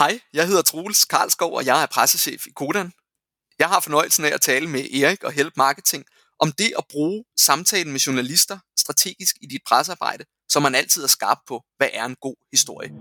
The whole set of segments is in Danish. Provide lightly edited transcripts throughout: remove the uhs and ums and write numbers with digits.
Hej, jeg hedder Troels Karlsgaard, og jeg er pressechef i Codan. Jeg har fornøjelsen af at tale med Erik og Help Marketing om det at bruge samtalen med journalister strategisk i dit pressearbejde, så man altid er skarp på, hvad er en god historie.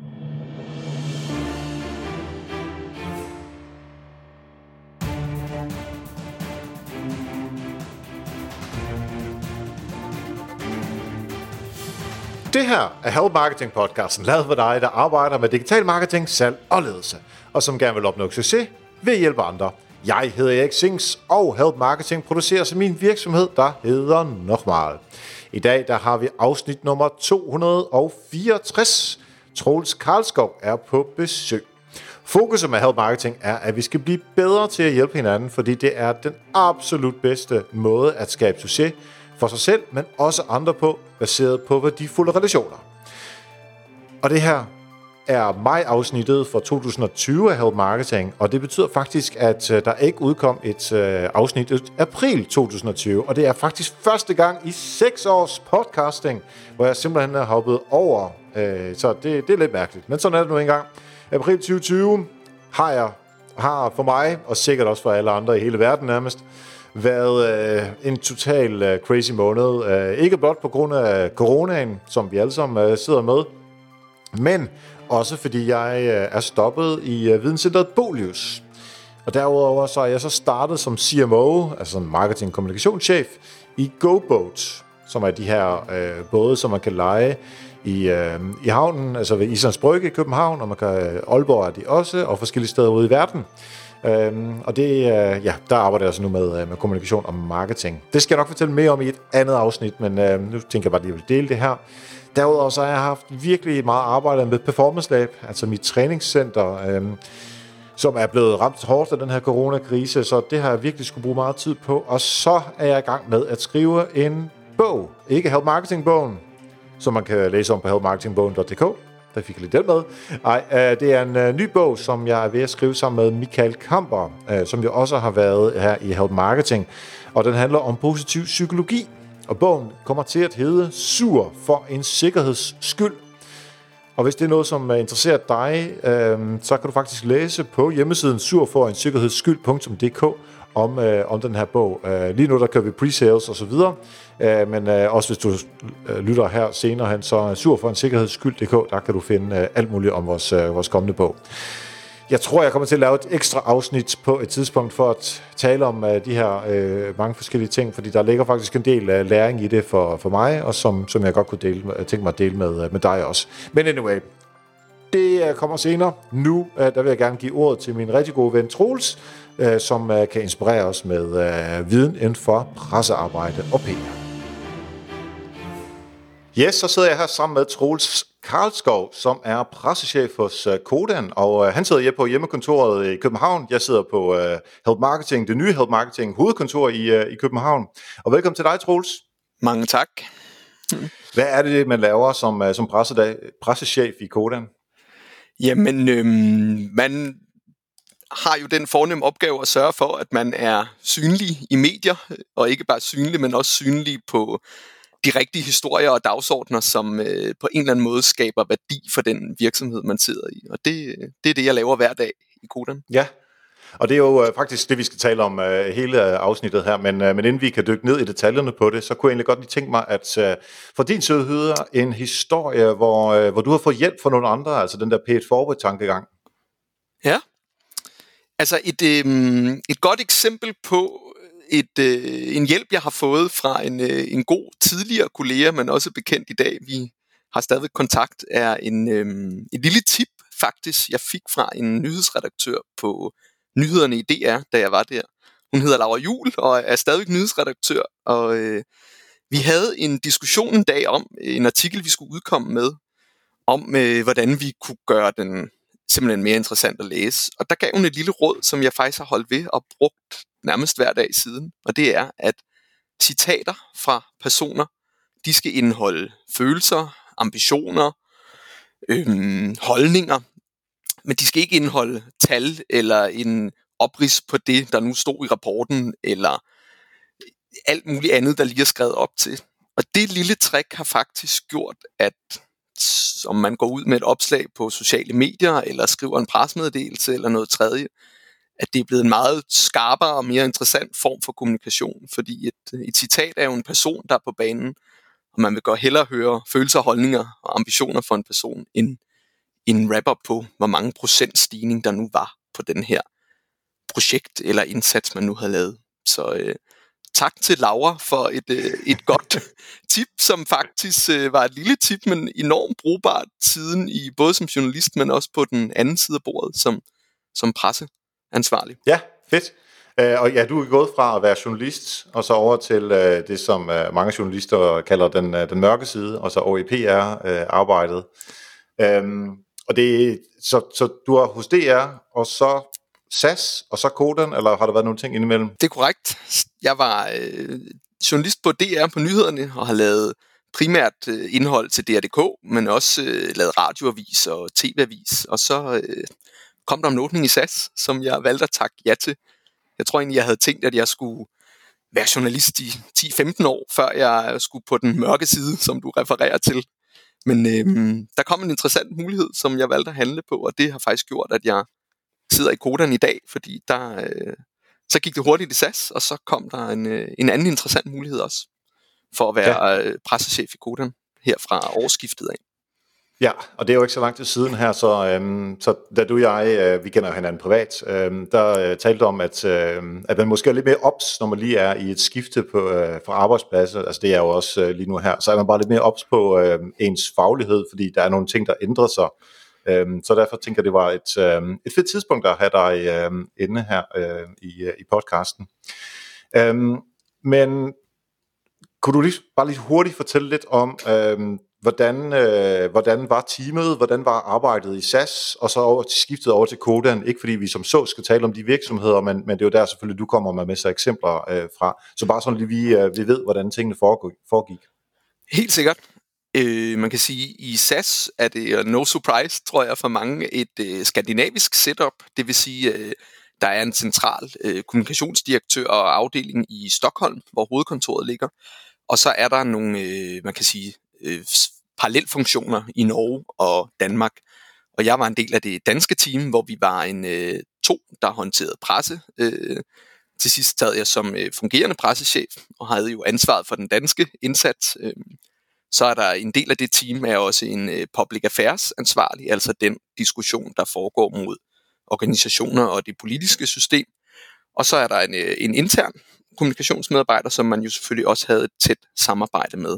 Det her er Help Marketing podcasten, lavet for dig, der arbejder med digital marketing, salg og ledelse, og som gerne vil opnå succes ved at hjælpe andre. Jeg hedder Erik Sings, og Help Marketing producerer så min virksomhed, der hedder Nogmal. I dag der har vi afsnit nummer 264. Troels Karlsgaard er på besøg. Fokuset med Help Marketing er, at vi skal blive bedre til at hjælpe hinanden, fordi det er den absolut bedste måde at skabe succes for sig selv, men også andre på, baseret på værdifulde relationer. Og det her er maj-afsnittet for 2020 af Help Marketing, og det betyder faktisk, at der ikke udkom et afsnit i april 2020, og det er faktisk første gang i 6 års podcasting, hvor jeg simpelthen er hoppet over, så det er lidt mærkeligt, men sådan er det nu engang. April 2020 har for mig, og sikkert også for alle andre i hele verden nærmest, været en total crazy måned. Ikke blot på grund af coronaen, som vi alle sammen sidder med, men også fordi jeg er stoppet i videnscenteret Bolius. Og derudover så er jeg så startet som CMO, altså marketing- og kommunikationschef, i GoBoat, som er de her både, som man kan leje i havnen, altså ved Islands Brygge i København, og man kan Aalborg er de også, og forskellige steder ude i verden. Og det, der arbejder jeg altså nu med kommunikation og marketing. Det skal jeg nok fortælle mere om i et andet afsnit, men nu tænker jeg bare, at jeg vil dele det her. Derudover så har jeg haft virkelig meget arbejde med Performance Lab, altså mit træningscenter, som er blevet ramt hårdt af den her coronakrise, så det har jeg virkelig skulle bruge meget tid på. Og så er jeg i gang med at skrive en bog, ikke Help Marketing-bogen, som man kan læse om på helpmarketingbogen.dk. Der fik jeg lidt hjælp med. Det er en ny bog, som jeg er ved at skrive sammen med Mikael Kamper, som jo også har været her i Help Marketing. Og den handler om positiv psykologi. Og bogen kommer til at hedde Sur for en sikkerheds skyld. Og hvis det er noget, som interesserer dig, så kan du faktisk læse på hjemmesiden surforensikkerhedsskyld.dk om den her bog. Lige nu der kører vi pre-sales og så videre, men også hvis du lytter her senere hen, så surforensikkerhedsskyld.dk, der kan du finde alt muligt om vores kommende bog. Jeg tror, jeg kommer til at lave et ekstra afsnit på et tidspunkt for at tale om de her mange forskellige ting, fordi der ligger faktisk en del læring i det for mig, og som jeg godt kunne tænke mig at dele med dig også. Men anyway, det kommer senere. Nu der vil jeg gerne give ordet til min rigtig gode ven Troels, som kan inspirere os med viden inden for pressearbejde og PR. Yes, så sidder jeg her sammen med Troels Karlsgaard, som er pressechef hos Codan, og han sidder på hjemmekontoret i København. Jeg sidder på Help Marketing, det nye Help Marketing hovedkontor i København. Og velkommen til dig, Troels. Mange tak. Hvad er det, man laver som pressechef i Codan? Jamen, man har jo den fornemme opgave at sørge for, at man er synlig i medier, og ikke bare synlig, men også synlig på de rigtige historier og dagsordner, som på en eller anden måde skaber værdi for den virksomhed, man sidder i. Og det er det, jeg laver hver dag i Codan. Ja, og det er jo faktisk det, vi skal tale om hele afsnittet her, men inden vi kan dykke ned i detaljerne på det, så kunne jeg egentlig godt lige tænke mig, at for din side hører en historie, hvor du har fået hjælp fra nogle andre, altså den der paid-forward-tankegang. Ja, altså et godt eksempel på en hjælp, jeg har fået fra en god tidligere kollega, men også bekendt i dag, vi har stadig kontakt, er et lille tip faktisk, jeg fik fra en nyhedsredaktør på Nyhederne i DR, da jeg var der. Hun hedder Laura Juhl og er stadig nyhedsredaktør, og vi havde en diskussion en dag om en artikel, vi skulle udkomme med, om hvordan vi kunne gøre den simpelthen mere interessant at læse. Og der gav hun et lille råd, som jeg faktisk har holdt ved og brugt nærmest hver dag siden, og det er, at citater fra personer, de skal indeholde følelser, ambitioner, holdninger, men de skal ikke indeholde tal eller en oprids på det, der nu stod i rapporten, eller alt muligt andet, der lige er skrevet op til. Og det lille trick har faktisk gjort, at om man går ud med et opslag på sociale medier, eller skriver en pressemeddelelse, eller noget tredje, at det er blevet en meget skarpere og mere interessant form for kommunikation, fordi et citat er jo en person, der er på banen, og man vil godt hellere høre følelser, holdninger og ambitioner for en person, end en wrap-up på, hvor mange procent stigning der nu var på den her projekt eller indsats, man nu havde lavet. Så tak til Laura for et godt tip, som faktisk var et lille tip, men enormt brugbart siden i både som journalist, men også på den anden side af bordet som presseansvarlig. Ja, fedt. Og ja, du er gået fra at være journalist, og så over til det, som mange journalister kalder den mørke side, og så over i PR-arbejdet. Og det så du er hos DR, og så SAS, og så Codan, eller har der været nogle ting indimellem? Det er korrekt. Jeg var journalist på DR på Nyhederne, og har lavet primært indhold til DR.dk, men også lavet radioavis og tv-avis. Og så kom der en åbning i SAS, som jeg valgte at takke ja til. Jeg tror egentlig, jeg havde tænkt, at jeg skulle være journalist i 10-15 år, før jeg skulle på den mørke side, som du refererer til. Men der kom en interessant mulighed, som jeg valgte at handle på, og det har faktisk gjort, at jeg sidder i Codan i dag, fordi der, så gik det hurtigt i SAS, og så kom der en anden interessant mulighed også, for at være pressechef i Codan her fra årsskiftet af. Ja, og det er jo ikke så lang tid siden her, så da du og jeg, vi kender hinanden privat, der talte om, at man måske er lidt mere ops, når man lige er i et skifte på arbejdspladsen, altså det er jo også lige nu her, så er man bare lidt mere ops på ens faglighed, fordi der er nogle ting, der ændrer sig. Så derfor tænker jeg, det var et fedt tidspunkt at have dig inde her i podcasten. Men kunne du bare lige hurtigt fortælle lidt om, hvordan var teamet, hvordan var arbejdet i SAS, og så skiftet over til Codan, ikke fordi vi som så skal tale om de virksomheder, men det er jo der selvfølgelig, du kommer med masser af eksempler fra. Så bare sådan lige, vi ved, hvordan tingene foregik. Helt sikkert. Man kan sige, i SAS er det, no surprise, tror jeg, for mange, et skandinavisk setup. Det vil sige, der er en central kommunikationsdirektør og afdeling i Stockholm, hvor hovedkontoret ligger. Og så er der nogle, man kan sige, parallelfunktioner i Norge og Danmark. Og jeg var en del af det danske team, hvor vi var to, der håndterede presse. Til sidst sad jeg som fungerende pressechef og havde jo ansvaret for den danske indsats. Så er der en del af det team, er også en public affairs ansvarlig, altså den diskussion, der foregår mod organisationer og det politiske system. Og så er der en intern kommunikationsmedarbejder, som man jo selvfølgelig også havde et tæt samarbejde med.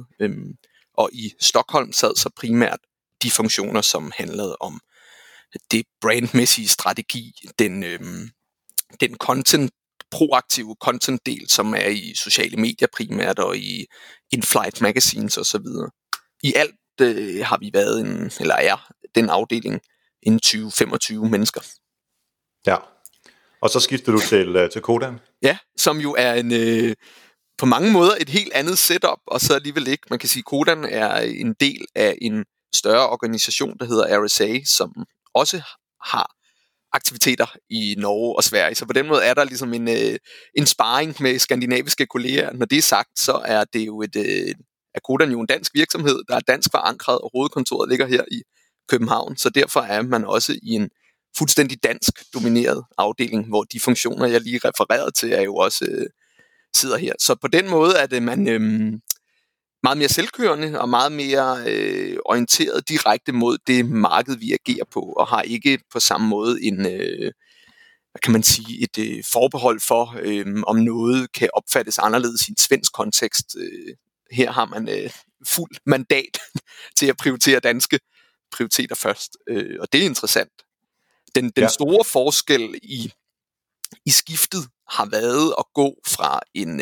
Og i Stockholm sad så primært de funktioner, som handlede om det brandmæssige strategi, den content, proaktive content-del, som er i sociale medier primært, og i in-flight magazines osv. I alt har vi været, eller er den afdeling, en 20-25 mennesker. Ja, og så skifter du til Codan? Ja, som jo er en... på mange måder et helt andet setup, og så alligevel ikke. Man kan sige, at Codan er en del af en større organisation, der hedder RSA, som også har aktiviteter i Norge og Sverige. Så på den måde er der ligesom en sparring med skandinaviske kolleger. Når det er sagt, så er det jo er Codan jo en dansk virksomhed, der er dansk forankret, og hovedkontoret ligger her i København. Så derfor er man også i en fuldstændig dansk domineret afdeling, hvor de funktioner, jeg lige refererede til, er jo også... sidder her. Så på den måde er det man meget mere selvkørende og meget mere orienteret direkte mod det marked, vi agerer på, og har ikke på samme måde en, hvad kan man sige, et forbehold for, om noget kan opfattes anderledes i en svensk kontekst. Her har man fuld mandat til at prioritere danske prioriteter først, og det er interessant. Den store forskel i skiftet har været at gå fra en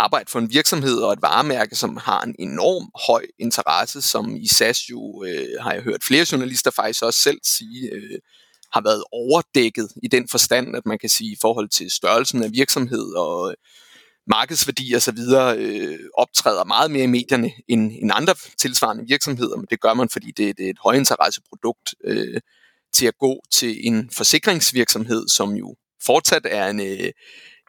arbejde for en virksomhed og et varemærke, som har en enorm høj interesse, som i SAS jo, har jeg hørt flere journalister faktisk også selv sige, har været overdækket i den forstand, at man kan sige i forhold til størrelsen af virksomhed og markedsværdi og så videre, optræder meget mere i medierne end andre tilsvarende virksomheder, men det gør man, fordi det er et højinteresseprodukt, til at gå til en forsikringsvirksomhed, som jo fortsat er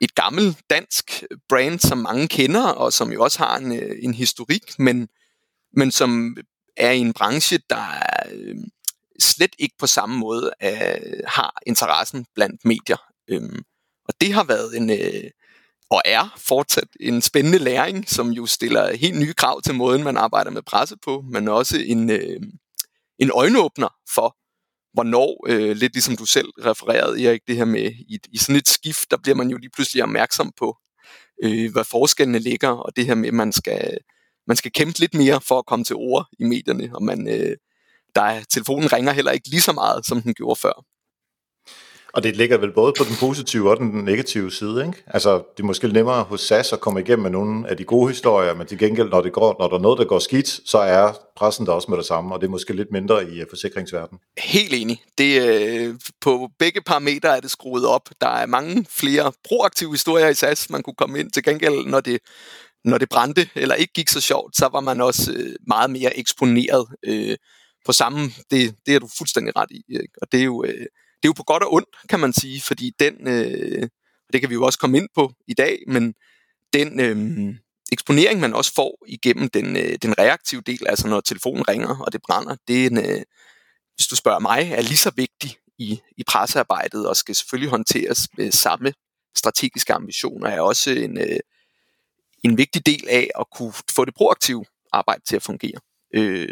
et gammelt dansk brand, som mange kender, og som jo også har en historik, men som er i en branche, der slet ikke på samme måde har interessen blandt medier. Og det har været en, og er fortsat en spændende læring, som jo stiller helt nye krav til måden, man arbejder med presse på, men også en øjenåbner for, hvornår, lidt ligesom du selv refererede, Erik, det her med i sådan et skift, der bliver man jo lige pludselig opmærksom på, hvad forskellene ligger, og det her med, at man skal kæmpe lidt mere for at komme til ord i medierne, og telefonen ringer heller ikke lige så meget, som den gjorde før. Og det ligger vel både på den positive og den negative side, ikke? Altså, det er måske nemmere hos SAS at komme igennem med nogle af de gode historier, men til gengæld, når der er noget, der går skidt, så er pressen der også med det samme, og det er måske lidt mindre i forsikringsverdenen. Helt enig. På begge parametre er det skruet op. Der er mange flere proaktive historier i SAS, man kunne komme ind til gengæld, når det brændte eller ikke gik så sjovt, så var man også meget mere eksponeret på samme. Det er du fuldstændig ret i, ikke? Og det er jo... Det er jo på godt og ondt, kan man sige, fordi det kan vi jo også komme ind på i dag, men den eksponering, man også får igennem den reaktive del, altså når telefonen ringer og det brænder, det er hvis du spørger mig, er lige så vigtig i pressearbejdet og skal selvfølgelig håndteres med samme strategiske ambitioner, er også en vigtig del af at kunne få det proaktive arbejde til at fungere.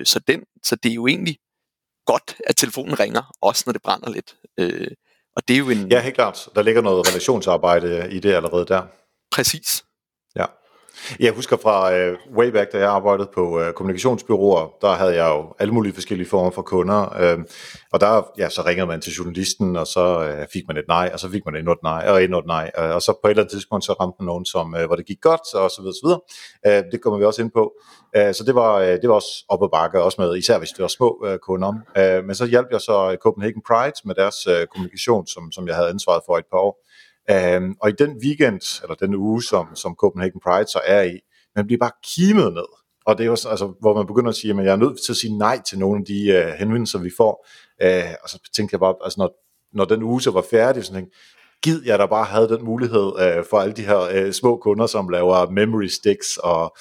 Så det er jo egentlig godt, at telefonen ringer, også når det brænder lidt. Og det er jo en... Ja, helt klart. Der ligger noget relationsarbejde i det allerede der. Præcis. Ja. Jeg husker fra way back, da jeg arbejdede på kommunikationsbyråer, der havde jeg jo alle mulige forskellige former for kunder. Og der, ja, så ringede man til journalisten, og så fik man et nej, og så fik man endnu et nej, og endnu et nej. Og så på et eller andet tidspunkt, så ramte man nogen, hvor det gik godt, og så videre, så videre. Det kommer vi også ind på. Så det var også op ad bakke, også med, især hvis det var små kunder. Men så hjalp jeg så Copenhagen Pride med deres kommunikation, som jeg havde ansvaret for et par år. Og i den weekend, eller den uge, som Copenhagen Pride så er i, man bliver bare kimet ned. Og det er også, altså, hvor man begynder at sige, at jeg er nødt til at sige nej til nogle af de henvendelser, vi får. Og så tænkte jeg bare, altså, når den uge så var færdig, så tænkte gid jeg da bare havde den mulighed for alle de her små kunder, som laver memory sticks og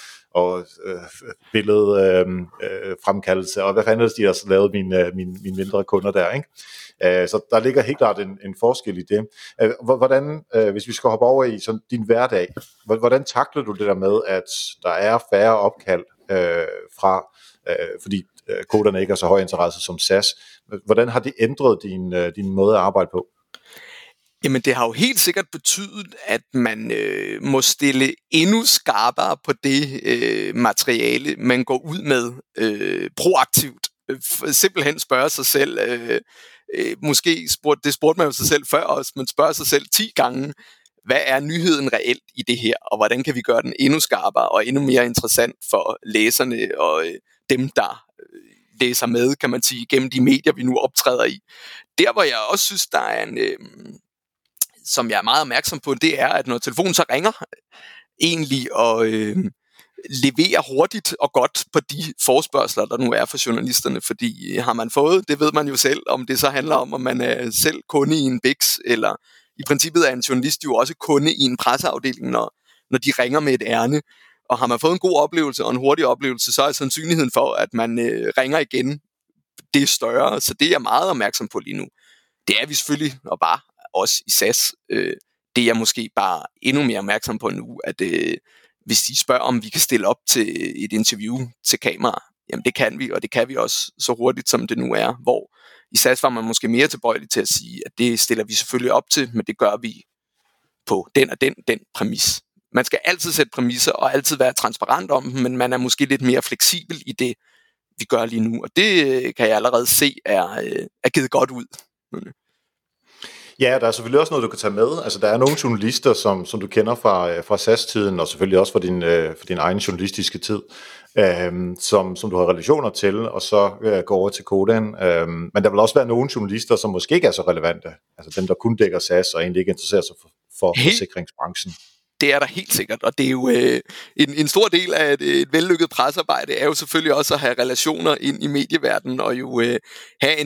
billedfremkaldelse, og hvad fanden ellers de har lavet mine mindre kunder der, ikke? Så der ligger helt klart en forskel i det. Hvordan, hvis vi skal hoppe over i sådan din hverdag, hvordan takler du det der med, at der er færre opkald fordi koderne ikke er så høj interesse som SAS? Hvordan har det ændret din måde at arbejde på? Jamen, det har jo helt sikkert betydet, at man må stille endnu skarpere på det materiale, man går ud med proaktivt. Simpelthen spørge sig selv, det spurgte man jo sig selv før også, men spørge sig selv 10 gange, hvad er nyheden reelt i det her, og hvordan kan vi gøre den endnu skarpere og endnu mere interessant for læserne og dem, der læser med, kan man sige, gennem de medier, vi nu optræder i. Der, hvor jeg også synes, der er en... som jeg er meget opmærksom på, det er, at når telefonen så ringer, egentlig og leverer hurtigt og godt på de forespørgsler, der nu er for journalisterne, fordi har man fået, det ved man jo selv, om det så handler om, at man er selv kunde i en Bix, eller i princippet er en journalist jo også kunde i en presseafdeling, når de ringer med et ærne, og har man fået en god oplevelse og en hurtig oplevelse, så er sandsynligheden for, at man ringer igen, det er større, så det er jeg meget opmærksom på lige nu. Det er vi selvfølgelig, og bare også i SAS, det er jeg måske bare endnu mere opmærksom på nu, at hvis de spørger, om vi kan stille op til et interview til kamera, jamen det kan vi, og det kan vi også så hurtigt, som det nu er, hvor i SAS var man måske mere tilbøjelig til at sige, at det stiller vi selvfølgelig op til, men det gør vi på den præmis. Man skal altid sætte præmisser og altid være transparent om dem, men man er måske lidt mere fleksibel i det, vi gør lige nu, og det kan jeg allerede se er givet godt ud. Ja, der er selvfølgelig også noget, du kan tage med. Altså, der er nogle journalister, som du kender fra SAS-tiden, og selvfølgelig også fra din egen journalistiske tid, som du har relationer til, og så går over til Codan. Men der vil også være nogle journalister, som måske ikke er så relevante. Altså dem, der kun dækker SAS, og egentlig ikke interesserer sig for forsikringsbranchen. Det er der helt sikkert, og det er jo en stor del af et vellykket pressearbejde, er jo selvfølgelig også at have relationer ind i medieverdenen, og jo have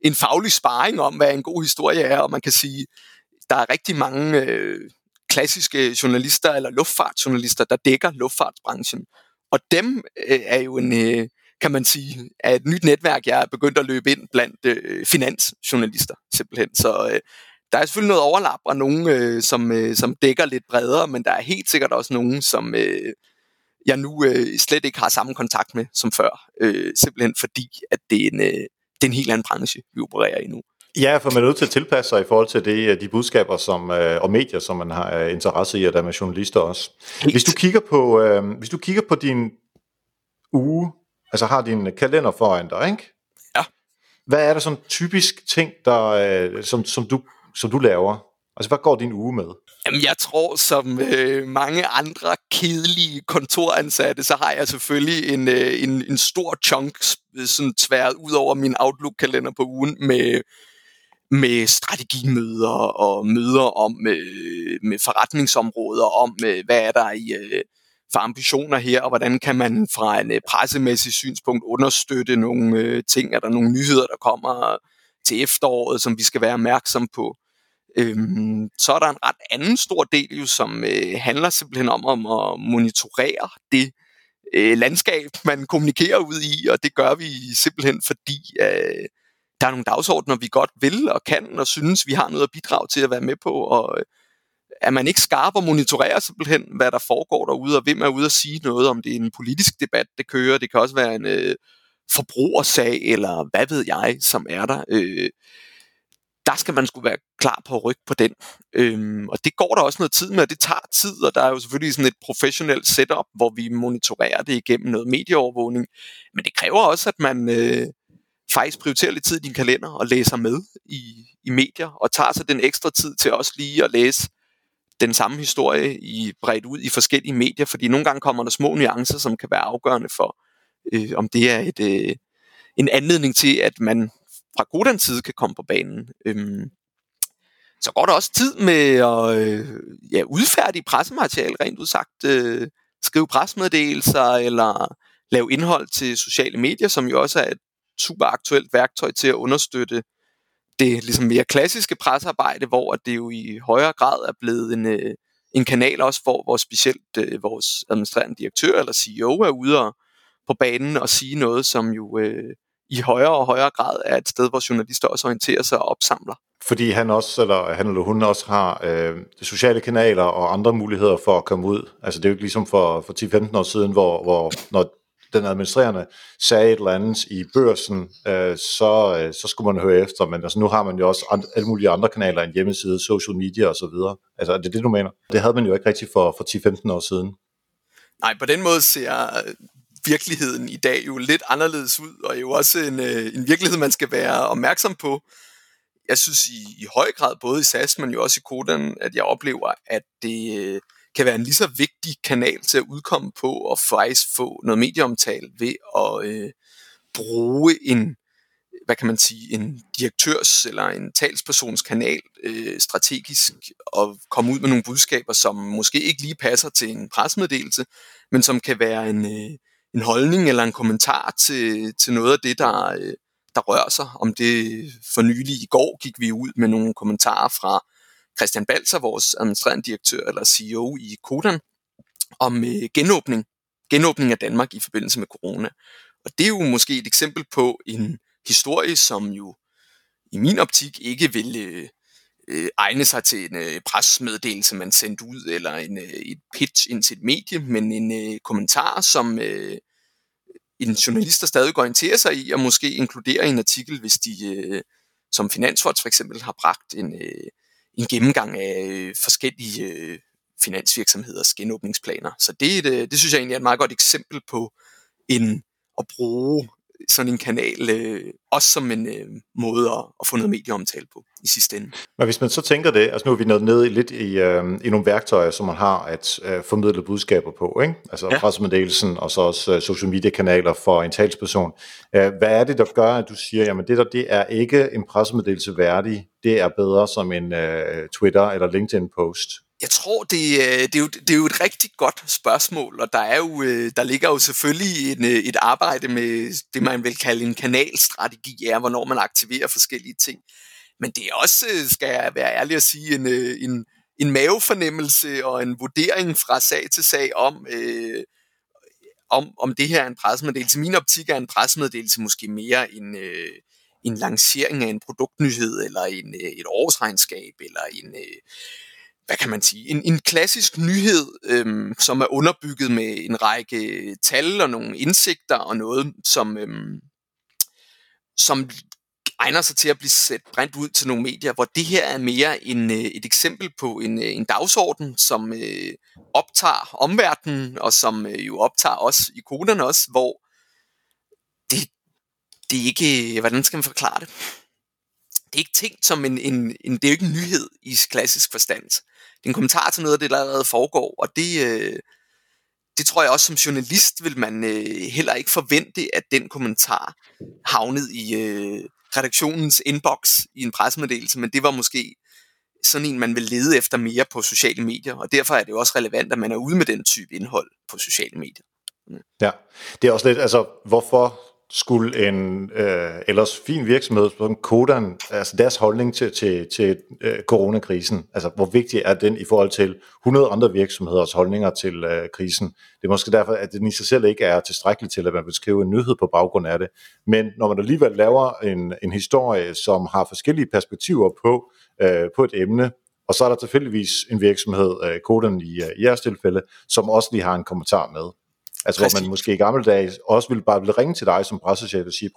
en faglig sparring om, hvad en god historie er, og man kan sige, der er rigtig mange klassiske journalister, eller luftfartsjournalister, der dækker luftfartsbranchen, og dem er jo en kan man sige, er et nyt netværk, jeg er begyndt at løbe ind blandt finansjournalister, simpelthen. Så der er selvfølgelig noget overlap og nogen, som dækker lidt bredere, men der er helt sikkert også nogen, som jeg nu slet ikke har samme kontakt med som før. Simpelthen fordi, at det er en helt anden branche, vi opererer i nu. Ja, for man er nødt til at tilpasse sig i forhold til de budskaber som, og medier, som man har interesse i, og der med journalister også. Hvis du kigger på din uge, altså har din kalender foran dig, ikke? Ja. Hvad er der som typisk ting, der, som du laver? Altså, hvad går din uge med? Jamen, jeg tror, som mange andre kedelige kontoransatte, så har jeg selvfølgelig en stor chunk sådan tværet ud over min Outlook-kalender på ugen med strategimøder og møder om med forretningsområder, om hvad er der i for ambitioner her, og hvordan kan man fra en pressemæssig synspunkt understøtte nogle ting. Er der nogle nyheder, der kommer til efteråret, som vi skal være opmærksom på? Så er der en ret anden stor del, jo, som handler simpelthen om at monitorere det landskab, man kommunikerer ud i, og det gør vi simpelthen, fordi der er nogle dagsordner, vi godt vil og kan, og synes, vi har noget at bidrage til at være med på, og at man ikke skarper og monitorerer simpelthen, hvad der foregår derude, og hvem er ude at sige noget, om det er en politisk debat, det kører, det kan også være en forbrugersag, eller hvad ved jeg, som er der. Der skal man sgu være klar på at rykke på den. Og det går der også noget tid med, og det tager tid, og der er jo selvfølgelig sådan et professionelt setup, hvor vi monitorerer det igennem noget medieovervågning, men det kræver også, at man faktisk prioriterer lidt tid i din kalender og læser med i medier, og tager sig den ekstra tid til også lige at læse den samme historie bredt ud i forskellige medier, fordi nogle gange kommer der små nuancer, som kan være afgørende for, om det er en anledning til, at man fra Codans side kan komme på banen. Så går der også tid med at udfærdige pressemateriale, rent udsagt. Skrive pressemeddelelser, eller lave indhold til sociale medier, som jo også er et super aktuelt værktøj til at understøtte det ligesom mere klassiske pressearbejde, hvor det jo i højere grad er blevet en kanal også, hvor specielt vores administrerende direktør eller CEO er ude på banen og sige noget, som jo i højere og højere grad er et sted, hvor journalister også orienterer sig og opsamler. Fordi han eller hun også har sociale kanaler og andre muligheder for at komme ud. Altså det er jo ikke ligesom for 10-15 år siden, hvor når den administrerende sagde et eller andet i Børsen, så skulle man høre efter, men altså nu har man jo også alle mulige andre kanaler end hjemmeside, social media og så videre. Altså er det det, du mener? Det havde man jo ikke rigtig for 10-15 år siden. Nej, på den måde ser virkeligheden i dag jo lidt anderledes ud, og jo også en virkelighed, man skal være opmærksom på. Jeg synes i høj grad, både i SAS, men jo også i Codan, at jeg oplever, at det kan være en lige så vigtig kanal til at udkomme på, og faktisk få noget medieomtale ved at bruge en direktørs eller en talspersons kanal strategisk, og komme ud med nogle budskaber, som måske ikke lige passer til en pressemeddelelse, men som kan være en holdning eller en kommentar til noget af det, der rører sig. Om det for nylig i går gik vi ud med nogle kommentarer fra Christian Balser, vores administrerende direktør eller CEO i Codan, om genåbning af Danmark i forbindelse med corona. Og det er jo måske et eksempel på en historie, som jo i min optik ikke ville egne sig til en pressemeddelelse, man sendte ud, eller et pitch ind til et medie, men en kommentar, som en journalist, der stadig orienterer sig i, og måske inkluderer en artikel, hvis de, som Finanswatch for eksempel, har bragt en gennemgang af forskellige finansvirksomheders genåbningsplaner. Så det synes jeg egentlig er et meget godt eksempel på at bruge sådan en kanal, også som en måde at få noget medieomtale på i sidste ende. Men hvis man så tænker det, altså nu er vi nået ned lidt i nogle værktøjer, som man har at formidle budskaber på, ikke? Altså ja. Pressemeddelelsen og så også social media kanaler for en talsperson. Hvad er det, der gør, at du siger, jamen det er ikke en pressemeddelelse værdig, det er bedre som en Twitter- eller LinkedIn-post? Jeg tror, det er jo et rigtig godt spørgsmål, og der ligger jo selvfølgelig et arbejde med det, man vil kalde en kanalstrategi, er, hvornår man aktiverer forskellige ting. Men det er også, skal jeg være ærlig at sige, en mavefornemmelse og en vurdering fra sag til sag om, om det her er en pressemeddelelse. Min optik er en pressemeddelelse måske mere en lancering af en produktnyhed, eller et årsregnskab, eller hvad kan man sige, en klassisk nyhed, som er underbygget med en række tal og nogle indsigter og noget, som egner sig til at blive sat brændt ud til nogle medier, hvor det her er mere et eksempel på en dagsorden, som optager omverdenen, og som jo optager os i Codan også, hvor det er ikke, hvordan skal man forklare det? Det er ikke tænkt som det er jo ikke en nyhed i klassisk forstand. Det er en kommentar til noget af det, der allerede foregår, og det tror jeg også som journalist vil man heller ikke forvente, at den kommentar havnede i redaktionens inbox i en pressemeddelelse, men det var måske sådan en, man vil lede efter mere på sociale medier, og derfor er det jo også relevant, at man er ude med den type indhold på sociale medier. Ja, det er også lidt, altså hvorfor skulle en ellers fin virksomhed som Codan, altså deres holdning til coronakrisen, altså hvor vigtig er den i forhold til 100 andre virksomheders holdninger til krisen? Det er måske derfor, at den i sig selv ikke er tilstrækkeligt til, at man vil skrive en nyhed på baggrund af det. Men når man alligevel laver en historie, som har forskellige perspektiver på et emne, og så er der tilfældigvis en virksomhed, Codan i jeres tilfælde, som også lige har en kommentar med. Altså hvor man måske i gamle dage også ville ringe til dig som pressechef og sige,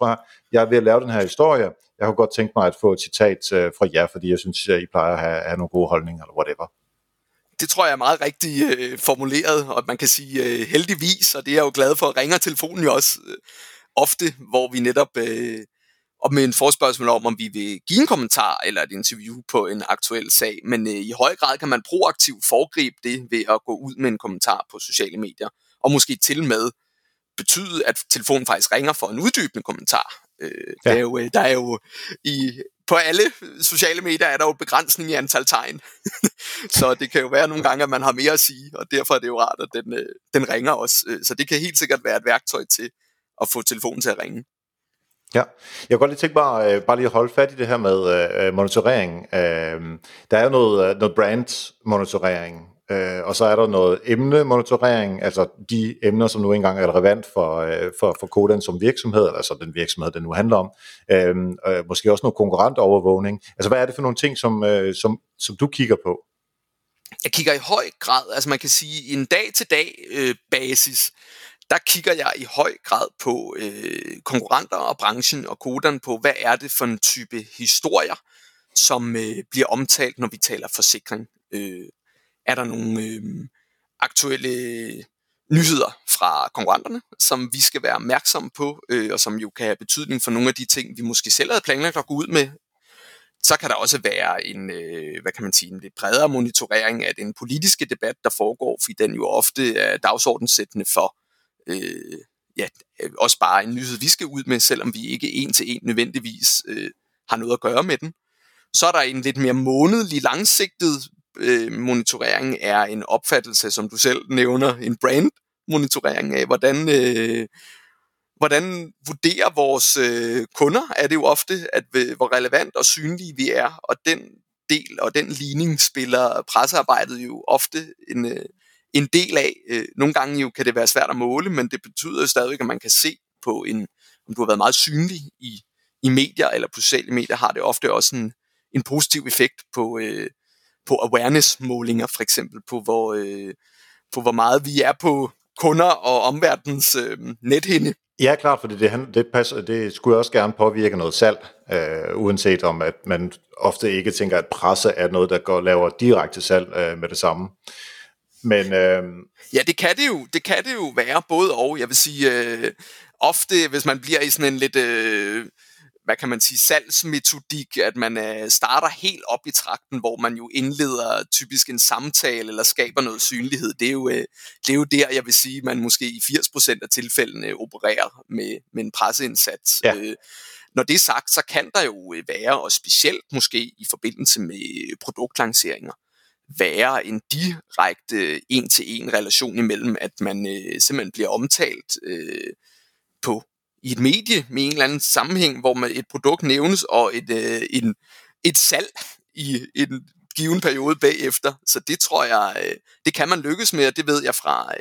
jeg er ved at lave den her historie, jeg kunne godt tænke mig at få et citat fra jer, fordi jeg synes, I plejer at have nogle gode holdninger, eller whatever. Det tror jeg er meget rigtigt formuleret, og man kan sige heldigvis, og det er jeg jo glad for, ringer telefonen jo også ofte, hvor vi netop med en forespørgsel om vi vil give en kommentar eller et interview på en aktuel sag, men i høj grad kan man proaktivt foregribe det ved at gå ud med en kommentar på sociale medier. Og måske til med betyde, at telefonen faktisk ringer for en uddybende kommentar. Ja. Der er jo på alle sociale medier er der jo begrænsning i antal tegn. Så det kan jo være nogle gange, at man har mere at sige, og derfor er det jo rart, at den ringer også. Så det kan helt sikkert være et værktøj til at få telefonen til at ringe. Ja, jeg kunne godt lige tænke bare lige at holde fat i det her med monitorering. Der er jo noget brand-monitorering. Og så er der noget emnemonitorering, altså de emner, som nu engang er relevant for Codan som virksomhed, altså den virksomhed, den nu handler om. Måske også noget konkurrentovervågning. Altså hvad er det for nogle ting, som du kigger på? Jeg kigger i høj grad, altså man kan sige, i en dag-til-dag basis, der kigger jeg i høj grad på konkurrenter og branchen og Codan på, hvad er det for en type historier, som bliver omtalt, når vi taler forsikring. Er der nogle aktuelle nyheder fra konkurrenterne, som vi skal være opmærksomme på, og som jo kan have betydning for nogle af de ting, vi måske selv havde planlagt at gå ud med. Så kan der også være en lidt bredere monitorering af den politiske debat, der foregår, fordi den jo ofte er dagsordensættende for også bare en nyhed, vi skal ud med, selvom vi ikke en til en nødvendigvis har noget at gøre med den. Så er der en lidt mere månedlig langsigtet monitorering er en opfattelse, som du selv nævner, en brand-monitorering af, hvordan vurderer vores kunder, er det jo ofte, hvor relevant og synlige vi er, og den del og den ligning spiller pressearbejdet jo ofte en del af. Nogle gange jo kan det være svært at måle, men det betyder jo stadigvæk, at man kan se på, om du har været meget synlig i medier, eller på sociale medier har det ofte også en positiv effekt på awareness-målinger, for eksempel, på hvor meget vi er på kunder og omverdens nethinde. Ja, klart, for det skulle også gerne påvirke noget salg, uanset om, at man ofte ikke tænker, at presse er noget, der laver direkte salg med det samme. Men, ja, det kan det jo være, både og. Jeg vil sige, ofte, hvis man bliver i sådan en lidt... hvad kan man sige, salgsmetodik, at man starter helt op i trakten, hvor man jo indleder typisk en samtale eller skaber noget synlighed. Det er jo der, jeg vil sige, man måske i 80% af tilfældene opererer med en presseindsats. Ja. Når det er sagt, så kan der jo være, og specielt måske i forbindelse med produktlanceringer, være en direkte en-til-en relation imellem, at man simpelthen bliver omtalt på i et medie med en eller anden sammenhæng, hvor man et produkt nævnes, og et salg i en given periode bagefter. Så det tror jeg, det kan man lykkes med, og det ved jeg fra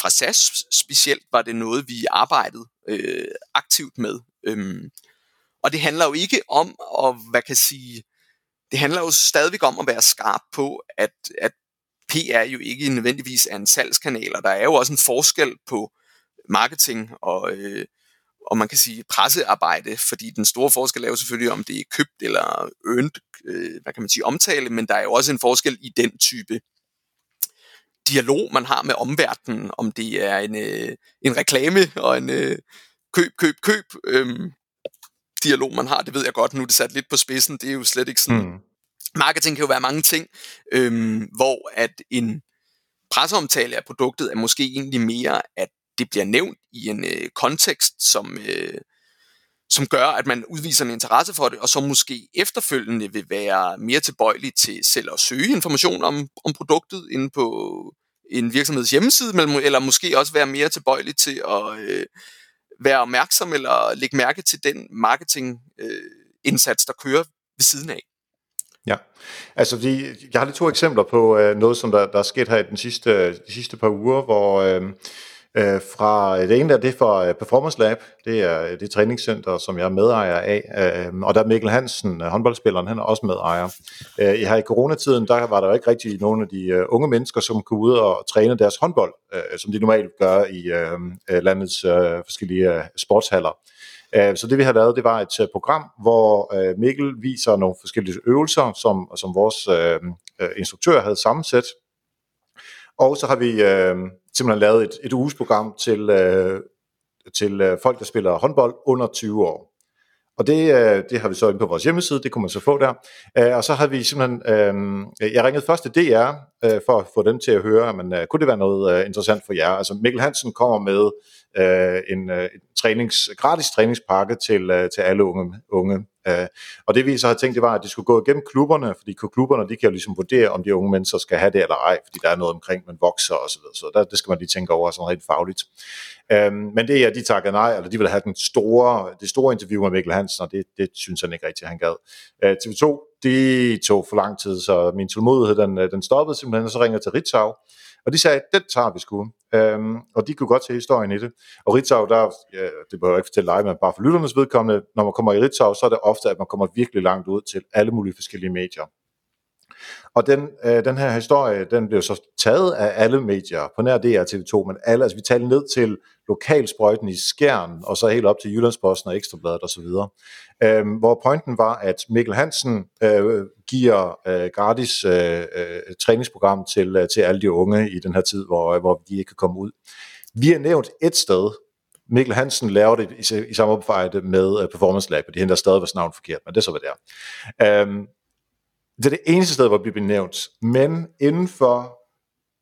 Fra SAS specielt var det noget, vi arbejdede aktivt med. Og det handler jo ikke om, og hvad kan sige, det handler jo stadigvæk om at være skarp på, at PR jo ikke nødvendigvis er en salgskanal, og der er jo også en forskel på marketing og man kan sige pressearbejde, fordi den store forskel er jo selvfølgelig, om det er købt eller earned, hvad kan man sige, omtale, men der er jo også en forskel i den type dialog, man har med omverdenen, om det er en reklame og en køb dialog, man har. Det ved jeg godt, nu er det sat lidt på spidsen, det er jo slet ikke sådan. Marketing kan jo være mange ting, hvor at en presseomtale af produktet er måske egentlig mere, at det bliver nævnt i en kontekst, som gør, at man udviser en interesse for det, og så måske efterfølgende vil være mere tilbøjelig til selv at søge information om produktet inde på en virksomheds hjemmeside, eller måske også være mere tilbøjelig til at være opmærksom eller lægge mærke til den marketingindsats, der kører ved siden af. Ja, altså jeg har lige to eksempler på noget, som der er sket her i de sidste par uger, hvor fra det ene det er fra Performance Lab, det er træningscenter, som jeg er medejer af, og der er Mikkel Hansen, håndboldspilleren, han er også medejer. Her i coronatiden, der var der ikke rigtig nogen af de unge mennesker, som kunne ud og træne deres håndbold, som de normalt gør i landets forskellige sportshaller. Så det vi har lavet, det var et program, hvor Mikkel viser nogle forskellige øvelser, som vores instruktør havde sammensat. Og så har vi simpelthen lavet et ugesprogram til folk, der spiller håndbold under 20 år. Og det har vi så inde på vores hjemmeside, det kunne man så få der. Og så har vi simpelthen, jeg ringede først til DR for at få dem til at høre, men kunne det være noget interessant for jer? Altså Mikkel Hansen kommer med gratis træningspakke til alle unge. Og det vi så havde tænkt, det var, at de skulle gå igennem klubberne, fordi klubberne, de kan jo ligesom vurdere, om de unge mennesker skal have det eller ej, fordi der er noget omkring, man vokser og så videre. Så det skal man lige tænke over sådan rent fagligt. Men det er, de takkede nej, eller de ville have det store interview med Mikkel Hansen, og det synes han ikke rigtigt, han gad. TV2, det tog for lang tid, så min tålmodighed, den stoppede simpelthen, og så ringer til Ritzau. Og de sagde, at den tager vi sgu. Og de kunne godt se historien i det. Og Ritzau, det behøver jeg ikke fortælle dig, men bare for lytternes vedkommende, når man kommer i Ritzau, så er det ofte, at man kommer virkelig langt ud til alle mulige forskellige medier. Og den her historie, den blev så taget af alle medier, på nær DR TV2, men alle, altså vi talte ned til lokalsprøjten i Skjern, og så helt op til Jyllandsbossen og Ekstrabladet osv. Hvor pointen var, at Mikkel Hansen giver gratis træningsprogram til alle de unge i den her tid, hvor de ikke kan komme ud. Vi har nævnt et sted, Mikkel Hansen laver det i samarbejde med Performance Lab, og de henter stadig vores navn forkert, men det så var der. Det er det eneste sted, hvor vi bliver nævnt, men inden for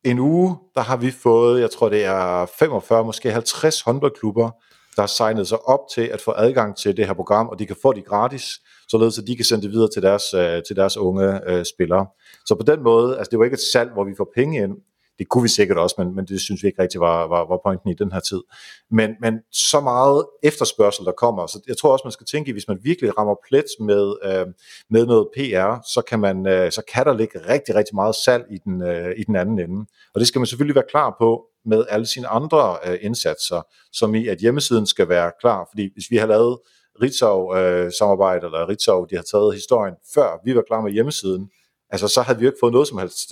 en uge, der har vi fået, jeg tror det er 45, måske 50 håndboldklubber, der har signet sig op til at få adgang til det her program, og de kan få det gratis, således at de kan sende det videre til deres unge spillere. Så på den måde, altså det var ikke et salg, hvor vi får penge ind, det kunne vi sikkert også, men det synes vi ikke rigtig var pointen i den her tid. Men så meget efterspørgsel, der kommer. Så jeg tror også, man skal tænke, hvis man virkelig rammer plet med noget PR, så kan der ligge rigtig, rigtig meget salg i den anden ende. Og det skal man selvfølgelig være klar på med alle sine andre indsatser, som i, at hjemmesiden skal være klar. Fordi hvis vi har lavet Ritzau-samarbejde, eller Ritzau, de har taget historien, før vi var klar med hjemmesiden, altså, så havde vi jo ikke fået noget som helst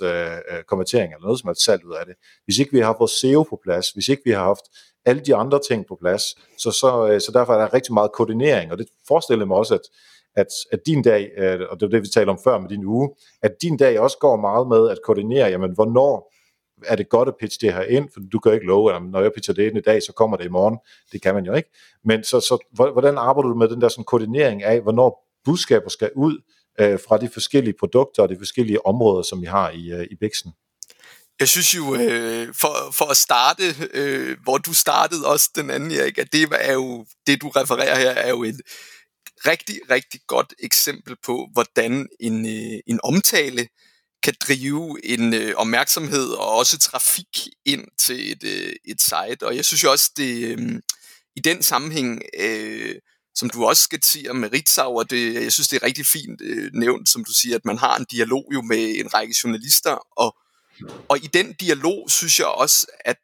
konvertering eller noget som helst salg ud af det. Hvis ikke vi har haft vores SEO på plads, hvis ikke vi har haft alle de andre ting på plads, så derfor er der rigtig meget koordinering. Og det forestiller mig også, at din dag, og det var det, vi talte om før med din uge, at din dag også går meget med at koordinere, jamen, hvornår er det godt at pitche det her ind, for du kan ikke love, at når jeg pitcher det ind i dag, så kommer det i morgen. Det kan man jo ikke. Men så hvordan arbejder du med den der sådan, koordinering af, hvornår budskaber skal ud, fra de forskellige produkter og de forskellige områder, som vi har i biksen? Jeg synes jo, for at starte, hvor du startede også den anden, Erik, at det du refererer her, er jo et rigtig, rigtig godt eksempel på, hvordan en omtale kan drive en opmærksomhed og også trafik ind til et site. Og jeg synes jo også, det i den sammenhæng... som du også skitserer med Ritzau, og det, jeg synes, det er rigtig fint nævnt, som du siger, at man har en dialog jo med en række journalister, og Og i den dialog synes jeg også, at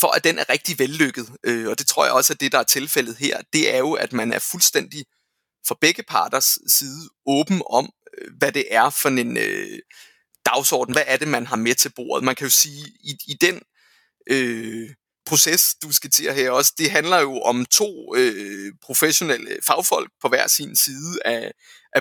for at den er rigtig vellykket, og det tror jeg også er det, der er tilfældet her, det er jo, at man er fuldstændig fra begge parters side åben om, hvad det er for en dagsorden, hvad er det, man har med til bordet. Man kan jo sige, i den proces, du skitserer her også, det handler jo om to professionelle fagfolk på hver sin side af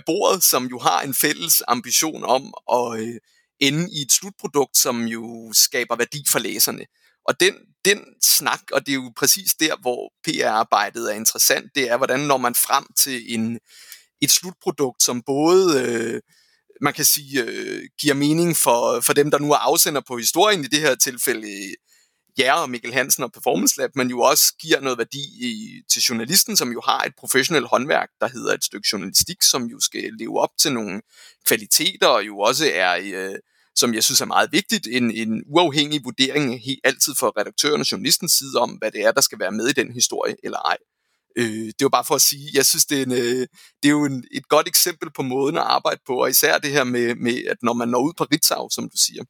bordet, som jo har en fælles ambition om at ende i et slutprodukt, som jo skaber værdi for læserne. Og den snak, og det er jo præcis der, hvor PR-arbejdet er interessant, det er, hvordan når man frem til et slutprodukt, som både, man kan sige, giver mening for dem, der nu er afsender på historien, i det her tilfælde jer og Mikkel Hansen og Performance Lab, men jo også giver noget værdi til journalisten, som jo har et professionelt håndværk, der hedder et stykke journalistik, som jo skal leve op til nogle kvaliteter, og jo også er... som jeg synes er meget vigtigt, en uafhængig vurdering altid fra redaktøren og journalistens side om, hvad det er, der skal være med i den historie, eller ej. Det var bare for at sige, jeg synes, det er jo et godt eksempel på måden at arbejde på, og især det her med, at når man når ud på Ritzau, som du siger,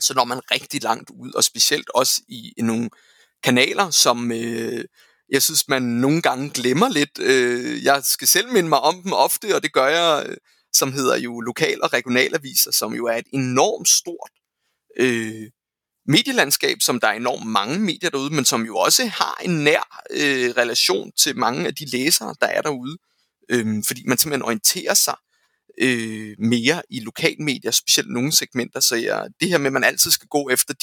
så når man rigtig langt ud, og specielt også i nogle kanaler, som... jeg synes, man nogle gange glemmer lidt. Jeg skal selv minde mig om dem ofte, og det gør jeg... som hedder jo lokal- og regionalaviser, som jo er et enormt stort medielandskab, som der er enormt mange medier derude, men som jo også har en nær relation til mange af de læsere, der er derude, fordi man simpelthen orienterer sig mere i lokalmedier, specielt nogle segmenter, så det her med, at man altid skal gå efter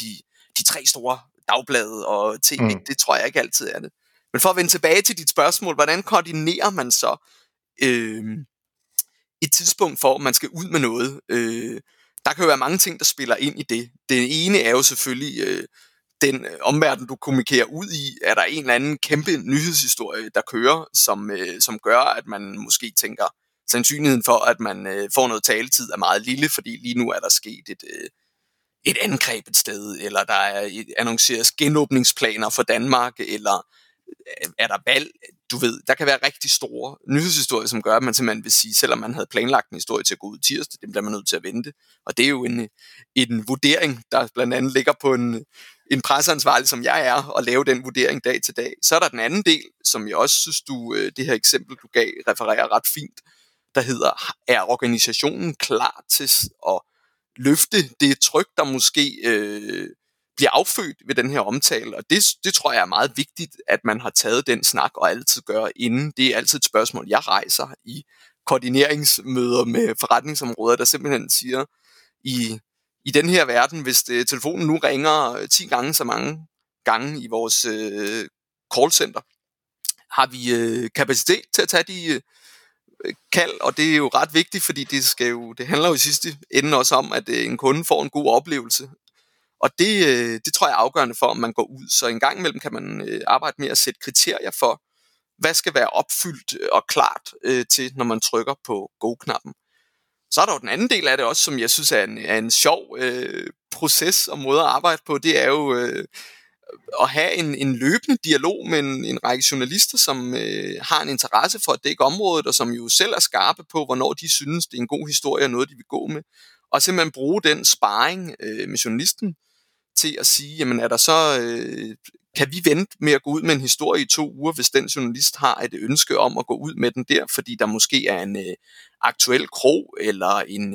de tre store dagblade og TV, det tror jeg ikke altid er det. Men for at vende tilbage til dit spørgsmål, hvordan koordinerer man så... et tidspunkt for, at man skal ud med noget. Der kan jo være mange ting, der spiller ind i det. Den ene er jo selvfølgelig den omverden, du kommunikerer ud i. Er der en eller anden kæmpe nyhedshistorie, der kører, som gør, at man måske tænker, sandsynligheden for, at man får noget taletid er meget lille, fordi lige nu er der sket et angreb et sted, eller der er annonceres genåbningsplaner for Danmark, eller er der valg? Du ved, der kan være rigtig store nyhedshistorier, som gør, at man simpelthen vil sige, selvom man havde planlagt en historie til at gå ud tirsdag, den bliver man nødt til at vente. Og det er jo en vurdering, der blandt andet ligger på en presseansvarlig, som jeg er, og lave den vurdering dag til dag. Så er der den anden del, som jeg også synes, det her eksempel, du gav, refererer ret fint, der hedder, er organisationen klar til at løfte det tryk, der måske... bliver affødt ved den her omtale, og det tror jeg er meget vigtigt, at man har taget den snak og altid gør inden. Det er altid et spørgsmål, jeg rejser i koordineringsmøder med forretningsområder, der simpelthen siger, i den her verden, hvis telefonen nu ringer 10 gange så mange gange i vores callcenter, har vi kapacitet til at tage de kald, og det er jo ret vigtigt, fordi det handler jo i sidste ende også om, at en kunde får en god oplevelse. Og det tror jeg er afgørende for, om man går ud. Så en gang imellem kan man arbejde med at sætte kriterier for, hvad skal være opfyldt og klart til, når man trykker på go-knappen. Så er der jo den anden del af det også, som jeg synes er en sjov proces og måde at arbejde på. Det er jo at have en løbende dialog med en række journalister, som har en interesse for at dække området, og som jo selv er skarpe på, hvornår de synes, det er en god historie og noget, de vil gå med. Og simpelthen bruge den sparring med journalisten til at sige, jamen er der så, kan vi vente med at gå ud med en historie i 2 uger, hvis den journalist har et ønske om at gå ud med den der, fordi der måske er en aktuel krog, eller en,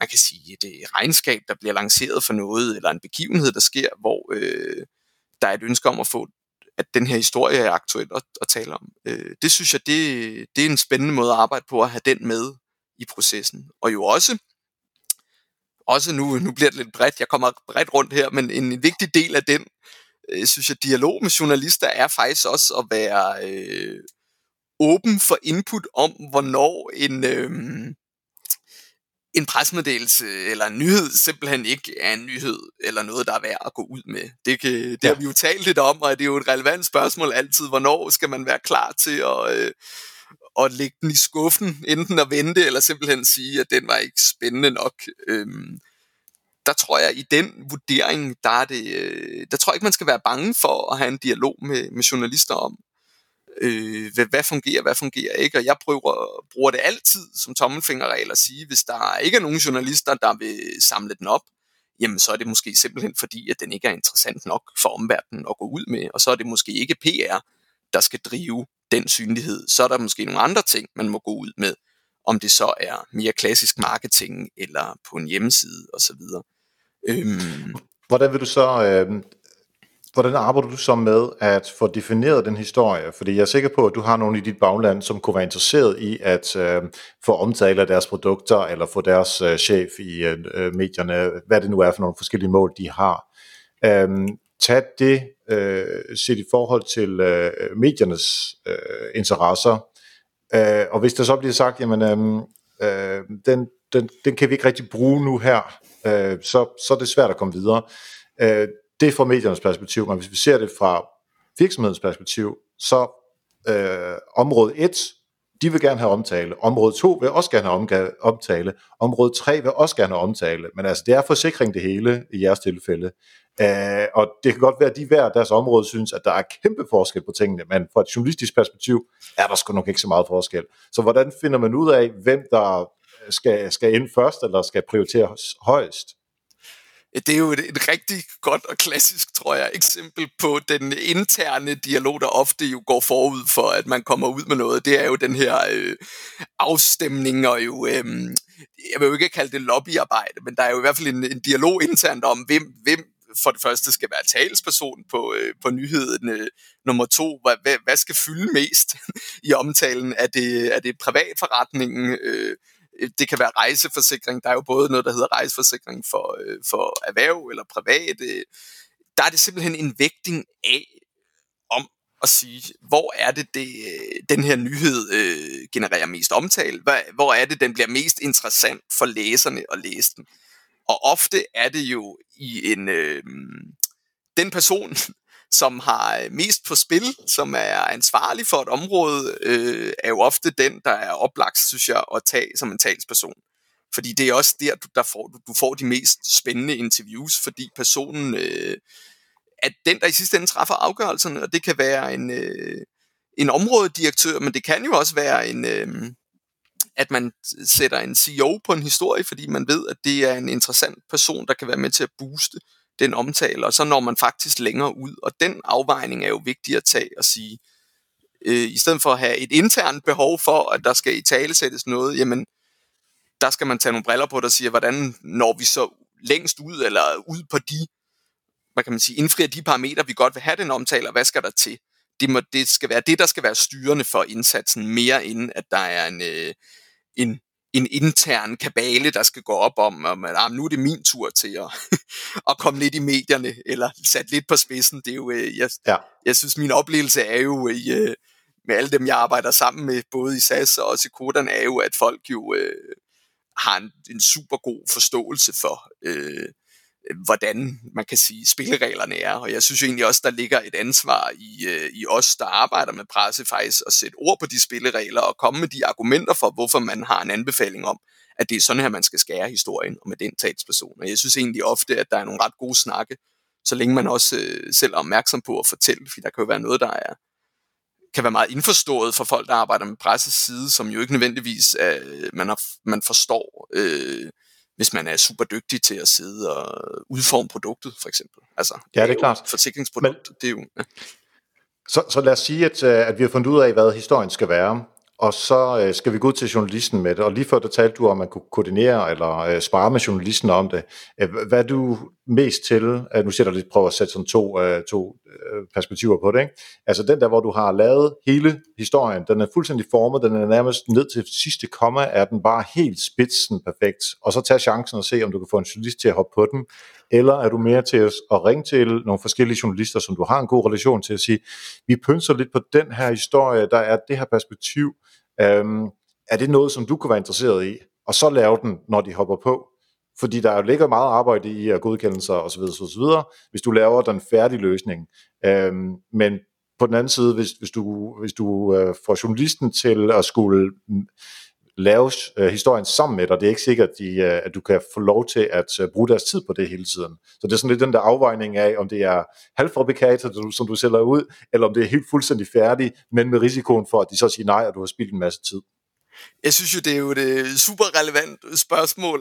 man kan sige, et regnskab, der bliver lanceret for noget, eller en begivenhed, der sker, hvor der er et ønske om at få, at den her historie er aktuel at tale om. Det synes jeg, det er en spændende måde at arbejde på, at have den med i processen. Og jo også nu bliver det lidt bredt, jeg kommer bredt rundt her, men en vigtig del af den, synes jeg, dialog med journalister er faktisk også at være åben for input om, hvornår en pressemeddelelse eller en nyhed simpelthen ikke er en nyhed, eller noget, der er værd at gå ud med. Det har vi jo talt lidt om, og det er jo et relevant spørgsmål altid, hvornår skal man være klar til at... og lægge den i skuffen, enten at vente, eller simpelthen sige, at den var ikke spændende nok. Der tror jeg, i den vurdering, der tror jeg ikke, man skal være bange for at have en dialog med journalister om, Hvad fungerer, hvad fungerer ikke, og jeg bruger det altid som tommelfingerregel at sige, hvis der ikke er nogen journalister, der vil samle den op, jamen så er det måske simpelthen fordi, at den ikke er interessant nok for omverdenen at gå ud med, og så er det måske ikke PR, der skal drive den synlighed, så er der måske nogle andre ting, man må gå ud med, om det så er mere klassisk marketing, eller på en hjemmeside, osv. Hvordan vil du så... Hvordan arbejder du så med at få defineret den historie? Fordi jeg er sikker på, at du har nogen i dit bagland, som kunne være interesseret i at få omtale af deres produkter, eller få deres chef i medierne, hvad det nu er for nogle forskellige mål, de har. Tag det set i forhold til mediernes interesser. Og hvis der så bliver sagt, jamen den kan vi ikke rigtig bruge nu her, så er det svært at komme videre. Det er fra mediernes perspektiv, men hvis vi ser det fra virksomhedens perspektiv, så område 1, de vil gerne have omtale. Område 2 vil også gerne have omtale. Område 3 vil også gerne have omtale. Men altså, det er forsikring det hele i jeres tilfælde. Og det kan godt være, at de hver deres område synes, at der er kæmpe forskel på tingene, men fra et journalistisk perspektiv er der sgu nok ikke så meget forskel. Så hvordan finder man ud af, hvem der skal ind først, eller skal prioriteres højst? Det er jo et rigtig godt og klassisk, tror jeg, eksempel på den interne dialog, der ofte jo går forud for, at man kommer ud med noget. Det er jo den her afstemning og jo, jeg vil jo ikke kalde det lobbyarbejde, men der er jo i hvert fald en dialog internt om, hvem for det første skal være talsperson på nyheden. Nummer 2, hvad skal fylde mest i omtalen? Er det privatforretningen? Det kan være rejseforsikring. Der er jo både noget, der hedder rejseforsikring for erhverv eller privat. Der er det simpelthen en vægtning af om at sige, hvor er det den her nyhed genererer mest omtale? Hvor er det, den bliver mest interessant for læserne at læse den? Og ofte er det jo i den person, som har mest på spil, som er ansvarlig for et område, er jo ofte den, der er oplagt, synes jeg, at tage som en talsperson. Fordi det er også der, du får de mest spændende interviews, fordi personen er den, der i sidste ende træffer afgørelserne, og det kan være en områdedirektør, men det kan jo også være at man sætter en CEO på en historie, fordi man ved, at det er en interessant person, der kan være med til at booste den omtale, og så når man faktisk længere ud, og den afvejning er jo vigtig at tage og sige, i stedet for at have et internt behov for, at der skal italesættes noget, jamen, der skal man tage nogle briller på, der siger, hvordan når vi så længst ud, eller ud på de, hvad kan man sige, indfrier de parametre, vi godt vil have den omtale, og hvad skal der til? Det skal være det, der skal være styrende for indsatsen, mere end at der er en intern kabale, der skal gå op om at nu er det min tur til at komme lidt i medierne, eller sat lidt på spidsen. Det er jo, jeg synes, min oplevelse er jo, med alle dem, jeg arbejder sammen med, både i SAS og også i Codan, er jo, at folk jo har en super god forståelse for, hvordan man kan sige, spillereglerne er. Og jeg synes jo egentlig også, der ligger et ansvar i os, der arbejder med presse, faktisk at sætte ord på de spilleregler og komme med de argumenter for, hvorfor man har en anbefaling om, at det er sådan her, man skal skære historien og med den talsperson. Og jeg synes egentlig ofte, at der er nogle ret gode snakke, så længe man også selv er opmærksom på at fortælle, fordi der kan jo være noget, der kan være meget indforstået for folk, der arbejder med presses side, som jo ikke nødvendigvis man forstår, hvis man er super dygtig til at sidde og udforme produktet, for eksempel. Altså, ja, det er klart. Forsikringsproduktet, det er jo... Ja. Så lad os sige, at vi har fundet ud af, hvad historien skal være, og så skal vi gå ud til journalisten med det, og lige før der talte du om, at man kunne koordinere eller spare med journalisten om det. Hvad er du mest til? Nu sætter jeg lidt, prøver at sætte sådan to perspektiver på det, ikke? Altså den der, hvor du har lavet hele historien, den er fuldstændig formet, den er nærmest ned til sidste komma, er den bare helt spidsen perfekt, og så tage chancen og se, om du kan få en journalist til at hoppe på den, eller er du mere til at ringe til nogle forskellige journalister, som du har en god relation til at sige, vi pynser lidt på den her historie, der er det her perspektiv, er det noget, som du kunne være interesseret i, og så lave den, når de hopper på. Fordi der ligger meget arbejde i at godkendelser osv., osv., hvis du laver den færdige løsning. Men på den anden side, hvis du får journalisten til at skulle laves historien sammen med dig. Det er ikke sikkert, at du kan få lov til at bruge deres tid på det hele tiden. Så det er sådan lidt den der afvejning af, om det er halvfabrikater, som du sælger ud, eller om det er helt fuldstændig færdigt, men med risikoen for, at de så siger nej, og du har spildt en masse tid. Jeg synes jo, det er jo et super relevant spørgsmål.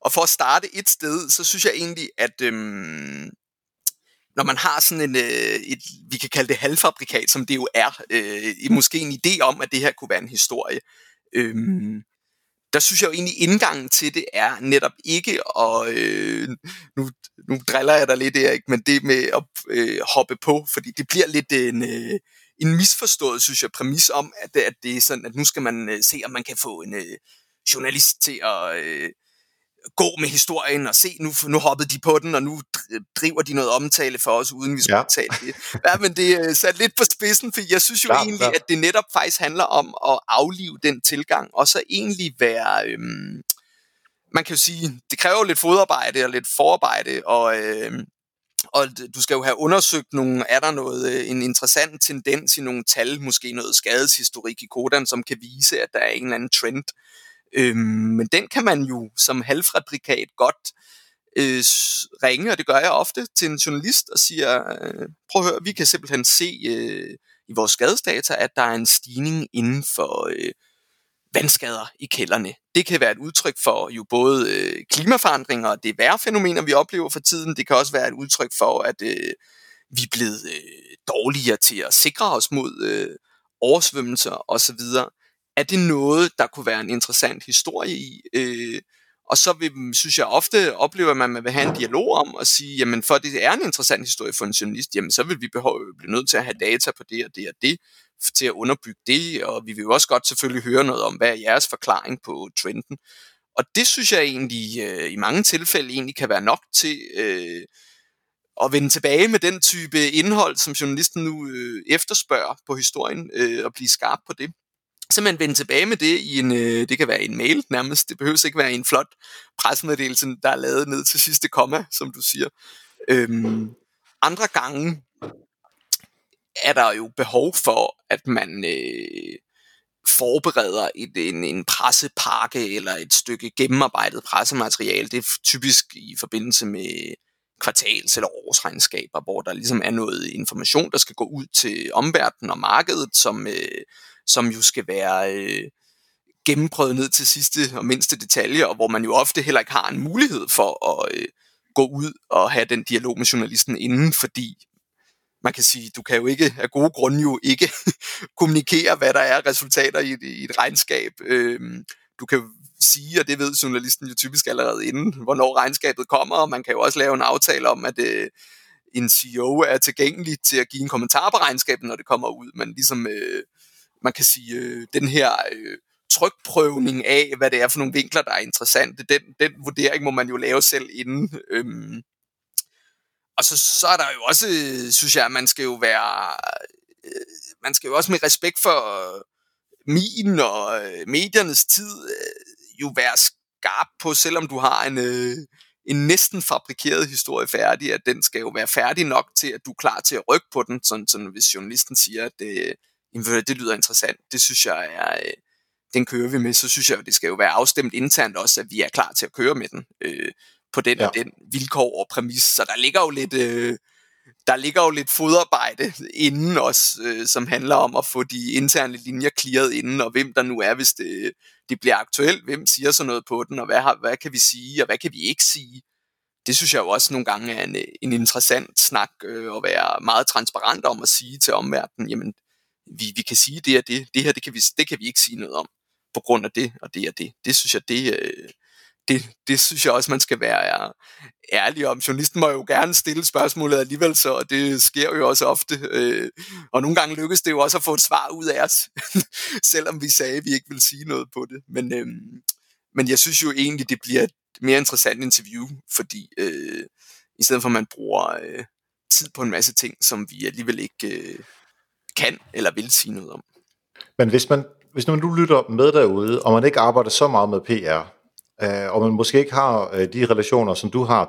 Og for at starte et sted, så synes jeg egentlig, at når man har sådan et, vi kan kalde det halvfabrikat, som det jo er, måske en idé om, at det her kunne være en historie, der synes jeg jo egentlig, indgangen til det er netop ikke, og nu driller jeg dig lidt, Erik, men det med at hoppe på, fordi det bliver lidt en misforstået, synes jeg, præmis om, at det er sådan, at nu skal man se, om man kan få en journalist til at gå med historien og se, nu hoppede de på den, og nu driver de noget omtale for os, uden vi skulle tale det. Ja, men det er sat lidt på spidsen, for jeg synes jo egentlig, at det netop faktisk handler om at aflive den tilgang, og så egentlig være, man kan jo sige, det kræver lidt fodarbejde og lidt forarbejde, og du skal jo have undersøgt nogle, er der noget, en interessant tendens i nogle tal, måske noget skadeshistorik i Codan, som kan vise, at der er en eller anden trend. Men den kan man jo som halvfabrikat godt ringe, og det gør jeg ofte, til en journalist og siger, prøv at høre, vi kan simpelthen se i vores skadesdata, at der er en stigning inden for vandskader i kælderne. Det kan være et udtryk for jo både klimaforandringer og det vejrfænomener, vi oplever for tiden. Det kan også være et udtryk for, at vi er blevet dårligere til at sikre os mod oversvømmelser osv. Er det noget, der kunne være en interessant historie i? Og så synes jeg ofte oplever man, at man vil have en dialog om at sige, jamen for det er en interessant historie for en journalist, jamen så vil vi blive nødt til at have data på det og det og det, til at underbygge det, og vi vil jo også godt selvfølgelig høre noget om, hvad er jeres forklaring på trenden. Og det synes jeg egentlig i mange tilfælde egentlig kan være nok til at vende tilbage med den type indhold, som journalisten nu efterspørger på historien, og blive skarp på det. Simpelthen vende tilbage med det i en, det kan være en mail nærmest, det behøves ikke være en flot pressemeddelelse, der er lavet ned til sidste komma, som du siger. Andre gange er der jo behov for, at man forbereder en pressepakke eller et stykke gennemarbejdet pressemateriale. Det er typisk i forbindelse med kvartals- eller årsregnskaber, hvor der ligesom er noget information, der skal gå ud til omverdenen og markedet, som jo skal være gennemprøvet ned til sidste og mindste detalje, og hvor man jo ofte heller ikke har en mulighed for at gå ud og have den dialog med journalisten inden, fordi man kan sige, du kan jo ikke af gode grunde jo ikke kommunikere, hvad der er resultater i et regnskab. Du kan jo sige, og det ved journalisten jo typisk allerede inden, hvornår regnskabet kommer, og man kan jo også lave en aftale om, at en CEO er tilgængelig til at give en kommentar på regnskabet, når det kommer ud, men ligesom man kan sige, den her trykprøvning af, hvad det er for nogle vinkler, der er interessante, den vurdering må man jo lave selv inden. Og så er der jo også, synes jeg, man skal jo være, man skal jo også med respekt for min og mediernes tid, jo være skarp på, selvom du har en næsten fabrikeret historie færdig, at den skal jo være færdig nok til, at du er klar til at rykke på den, sådan hvis journalisten siger, at det lyder interessant, det synes jeg er, den kører vi med, så synes jeg, at det skal jo være afstemt internt også, at vi er klar til at køre med den, på den og den vilkår og præmis, så der ligger jo lidt, fodarbejde inden os, som handler om at få de interne linjer clearet inden, og hvem der nu er, hvis det bliver aktuelt, hvem siger så noget på den, og hvad kan vi sige, og hvad kan vi ikke sige. Det synes jeg jo også nogle gange er en interessant snak, at være meget transparent om at sige til omverdenen, jamen, vi kan sige det og det, det her, det kan vi ikke sige noget om, på grund af det og det og det. Det synes jeg, det synes jeg også, man skal være ærlig om. Journalisten må jo gerne stille spørgsmålet alligevel, så, og det sker jo også ofte. Og nogle gange lykkes det jo også at få et svar ud af os, selvom vi sagde, at vi ikke ville sige noget på det. Men jeg synes jo egentlig, det bliver et mere interessant interview, fordi i stedet for, at man bruger tid på en masse ting, som vi alligevel ikke kan eller vil sige noget om. Men hvis man nu lytter med derude, og man ikke arbejder så meget med PR, og man måske ikke har de relationer, som du har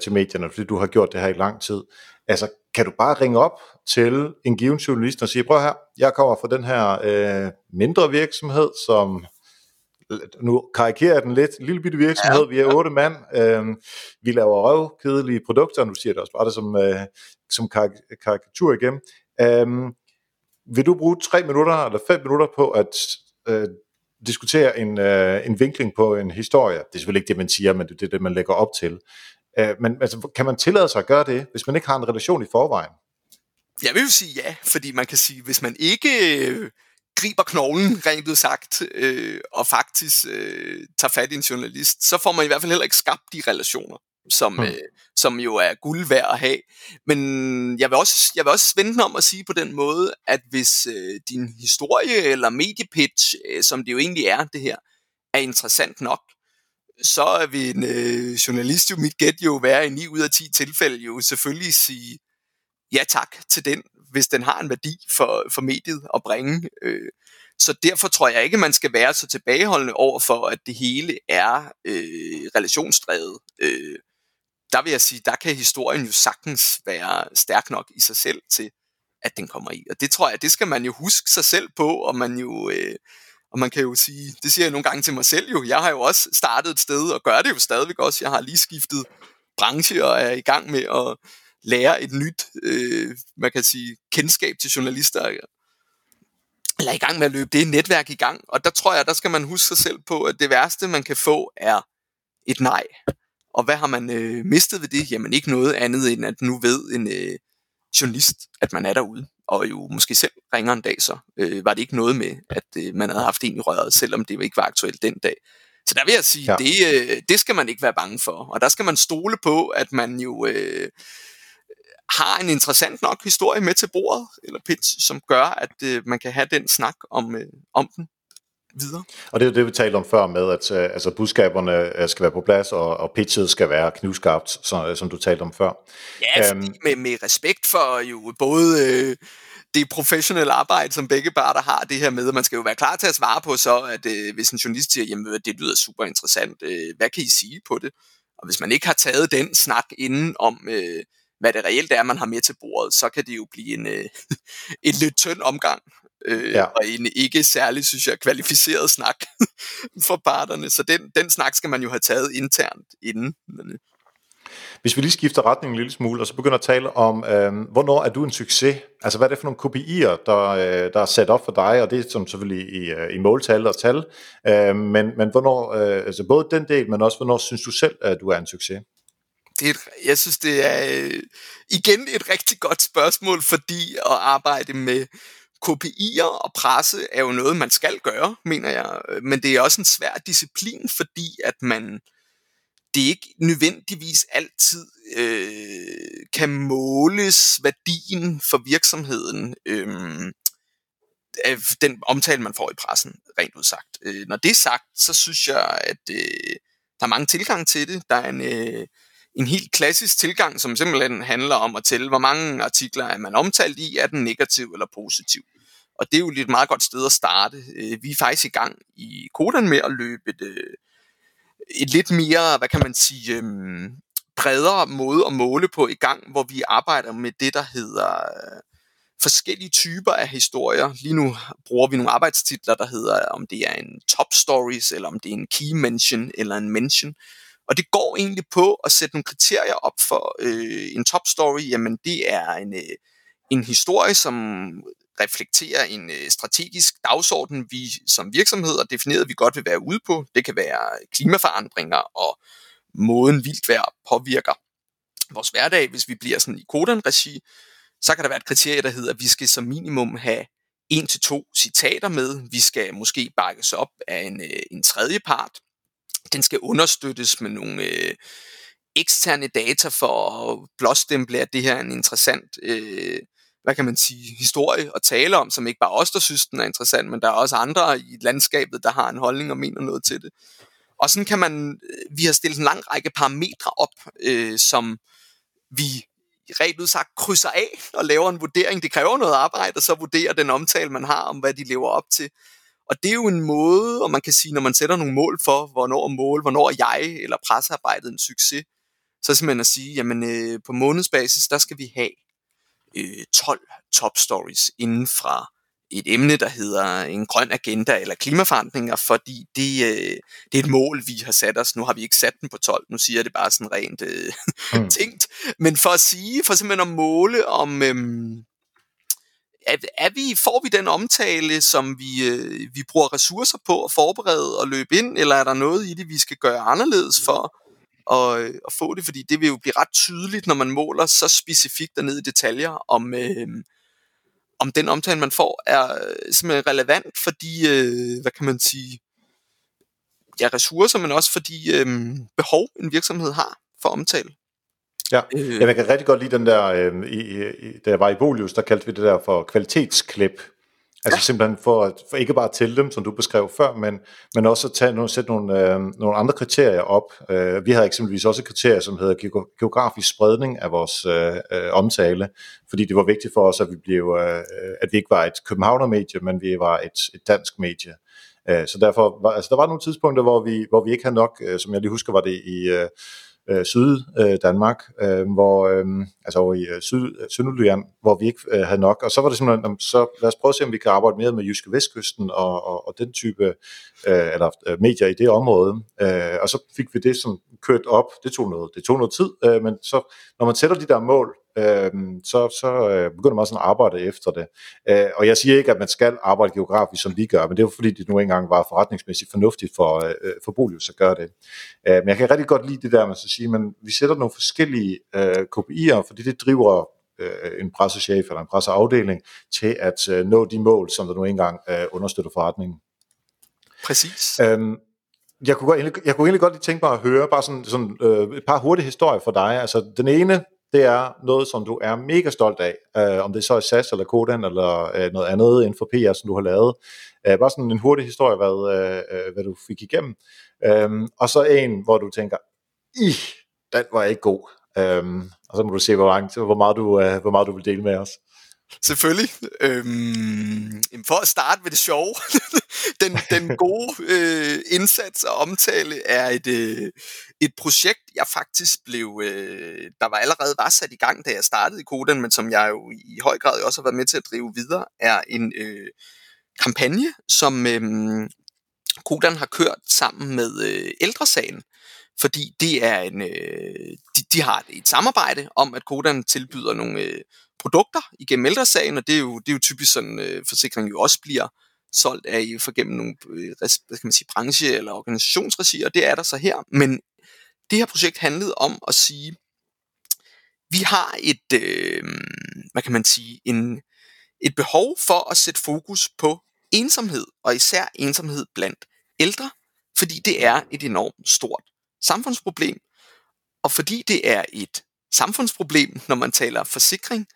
til medierne, fordi du har gjort det her i lang tid. Altså, kan du bare ringe op til en given journalist og sige, prøv her, jeg kommer fra den her mindre virksomhed, som nu karikerer jeg den lidt, lille bitte virksomhed, vi er 8 mand, vi laver røvkedelige produkter, nu siger det også bare det som karikatur igen. Vil du bruge 3 minutter eller 5 minutter på at diskutere en vinkling på en historie? Det er selvfølgelig ikke det, man siger, men det er det, man lægger op til. Men altså, kan man tillade sig at gøre det, hvis man ikke har en relation i forvejen? Jeg vil jo sige ja, fordi man kan sige, hvis man ikke griber knoglen, rent ud sagt, og faktisk tager fat i en journalist, så får man i hvert fald heller ikke skabt de relationer, som jo er guld værd at have. Men jeg vil også vende den om at sige på den måde, at hvis din historie eller mediepitch, som det jo egentlig er det her, er interessant nok, så vil en journalist jo, mit gæt jo, være i 9 ud af 10 tilfælde jo selvfølgelig sige ja tak til den, hvis den har en værdi for mediet at bringe. Så derfor tror jeg ikke, man skal være så tilbageholdende over for, at det hele er relationsdrevet. Der vil jeg sige, der kan historien jo sagtens være stærk nok i sig selv til, at den kommer i. Og det tror jeg, det skal man jo huske sig selv på, og man jo... Og man kan jo sige, det siger jeg nogle gange til mig selv jo, jeg har jo også startet et sted, og gør det jo stadigvæk også. Jeg har lige skiftet branche, og er i gang med at lære et nyt, man kan sige, kendskab til journalister. Eller i gang med at løbe det netværk i gang. Og der tror jeg, der skal man huske sig selv på, at det værste, man kan få, er et nej. Og hvad har man mistet ved det? Jamen ikke noget andet, end at nu ved en journalist, at man er derude. Og jo måske selv ringer en dag, så var det ikke noget med, at man havde haft en i røret, selvom det ikke var aktuelt den dag. Så der vil jeg sige, det skal man ikke være bange for. Og der skal man stole på, at man jo har en interessant nok historie med til bordet, eller pitch, som gør, at man kan have den snak om den videre. Og det er jo det, vi talte om før med, at altså, budskaberne skal være på plads, og pitchet skal være knivskarpt, som du talte om før. Ja, med respekt for jo både det professionelle arbejde, som begge parter har, det her med, at man skal jo være klar til at svare på, så at hvis en journalist siger, jamen det lyder super interessant, hvad kan I sige på det? Og hvis man ikke har taget den snak inden om, hvad det reelt er, man har med til bordet, så kan det jo blive en lidt tynd omgang. Og en ikke særlig, synes jeg, kvalificeret snak for parterne. Så den snak skal man jo have taget internt inden. Hvis vi lige skifter retning en lille smule, og så begynder at tale om, hvornår er du en succes? Altså, hvad er det for nogle KPI'er, der er sat op for dig? Og det er som selvfølgelig i måltal og tal. Men hvornår, altså både den del, men også hvornår synes du selv, at du er en succes? Jeg synes, det er igen et rigtig godt spørgsmål, fordi at arbejde med KPI'er og presse er jo noget, man skal gøre, mener jeg. Men det er også en svær disciplin, fordi at det ikke nødvendigvis altid kan måles værdien for virksomheden af den omtale, man får i pressen, rent udsagt. Når det er sagt, så synes jeg, at der er mange tilgange til det. Der er en helt klassisk tilgang, som simpelthen handler om at tælle, hvor mange artikler er man omtalt i, er den negativ eller positiv. Og det er jo et meget godt sted at starte. Vi er faktisk i gang i Codan med at løbe et lidt mere, hvad kan man sige, bredere måde at måle på i gang, hvor vi arbejder med det, der hedder forskellige typer af historier. Lige nu bruger vi nogle arbejdstitler, der hedder, om det er en top stories, eller om det er en key mention, eller en mention. Og det går egentlig på at sætte nogle kriterier op for en top story. Jamen det er en historie, som reflekterer en strategisk dagsorden, vi som virksomheder definerede, vi godt vil være ude på. Det kan være klimaforandringer og måden vildt vejr påvirker vores hverdag. Hvis vi bliver sådan i Codan-regi, så kan der være et kriterie, der hedder, at vi skal som minimum have 1-2 citater med. Vi skal måske bakkes op af en tredje part. Den skal understøttes med nogle eksterne data for at blåstemple, at det her er en interessant hvad kan man sige, historie at tale om, som ikke bare os, der synes, den er interessant, men der er også andre i landskabet, der har en holdning og mener noget til det. Og sådan kan vi har stillet en lang række parametre op, som vi rent udsagt krydser af og laver en vurdering. Det kræver noget arbejde, og så vurderer den omtale, man har om, hvad de lever op til. Og det er jo en måde, og man kan sige, når man sætter nogle mål for, hvornår jeg eller pressearbejdet en succes, så simpelthen at sige, jamen på månedsbasis, der skal vi have 12 top stories inden fra et emne, der hedder en grøn agenda eller klimaforandringer, fordi det er et mål, vi har sat os. Nu har vi ikke sat den på 12, nu siger jeg det bare sådan rent tænkt. Men for at sige, for simpelthen at måle om, får vi den omtale, som vi bruger ressourcer på at forberede og løbe ind, eller er der noget i det, vi skal gøre anderledes for at få det? Fordi det vil jo blive ret tydeligt, når man måler så specifikt dernede i detaljer om den omtale, man får, er simpelthen relevant for de, ressourcer, men også for de behov, en virksomhed har for omtale. Ja, jeg kan rigtig godt lide den der, da jeg var i Bolius, der kaldte vi det der for kvalitetsklip. Altså simpelthen for ikke bare at tælle dem, som du beskrev før, men også at sætte nogle andre kriterier op. Vi havde eksempelvis også kriterier, som hedder geografisk spredning af vores omtale, fordi det var vigtigt for os, at vi blev, at vi ikke var et københavnermedie, men vi var et dansk medie. Så derfor var, altså der var nogle tidspunkter, hvor vi ikke havde nok, som jeg lige husker var det i Syd-Danmark, hvor i Sønderjylland, hvor vi ikke havde nok, og så var det simpelthen, så lad os prøve at se, om vi kan arbejde mere med Jyske Vestkysten og den type medier i det område, og så fik vi det som kørt op, det tog noget tid, men så, når man sætter de der mål, så begynder man sådan at arbejde efter det, og jeg siger ikke, at man skal arbejde geografisk, som vi gør, men det er jo fordi, det nu engang var forretningsmæssigt fornuftigt for Bolius at gøre det, men jeg kan rigtig godt lide det der, man skal sige, men vi sætter nogle forskellige KPI'er, fordi det driver en pressechef eller en presseafdeling til at nå de mål, som der nu engang understøtter forretningen. Præcis. Jeg kunne egentlig godt lige tænke mig at høre bare sådan et par hurtige historier for dig, altså den ene, det er noget, som du er mega stolt af, om det så er SAS eller Codan eller noget andet inden for PR, som du har lavet. Bare sådan en hurtig historie, hvad du fik igennem. Og så en, hvor du tænker, den var ikke god. Og så må du se, hvor meget du vil dele med os. Selvfølgelig. For at starte med det sjove, den gode indsats og omtale er et projekt, jeg faktisk der allerede var sat i gang, da jeg startede i Codan, men som jeg jo i høj grad også har været med til at drive videre, er en kampagne, som Codan har kørt sammen med Ældresagen. Fordi det er de har et samarbejde om, at Codan tilbyder nogle produkter igennem Ældresagen, og det er jo typisk sådan, forsikring jo også bliver solgt af gennem nogle branche- eller organisationsregi, og det er der så her. Men det her projekt handlede om at sige, vi har et behov for at sætte fokus på ensomhed, og især ensomhed blandt ældre, fordi det er et enormt stort samfundsproblem, og fordi det er et samfundsproblem, når man taler forsikring,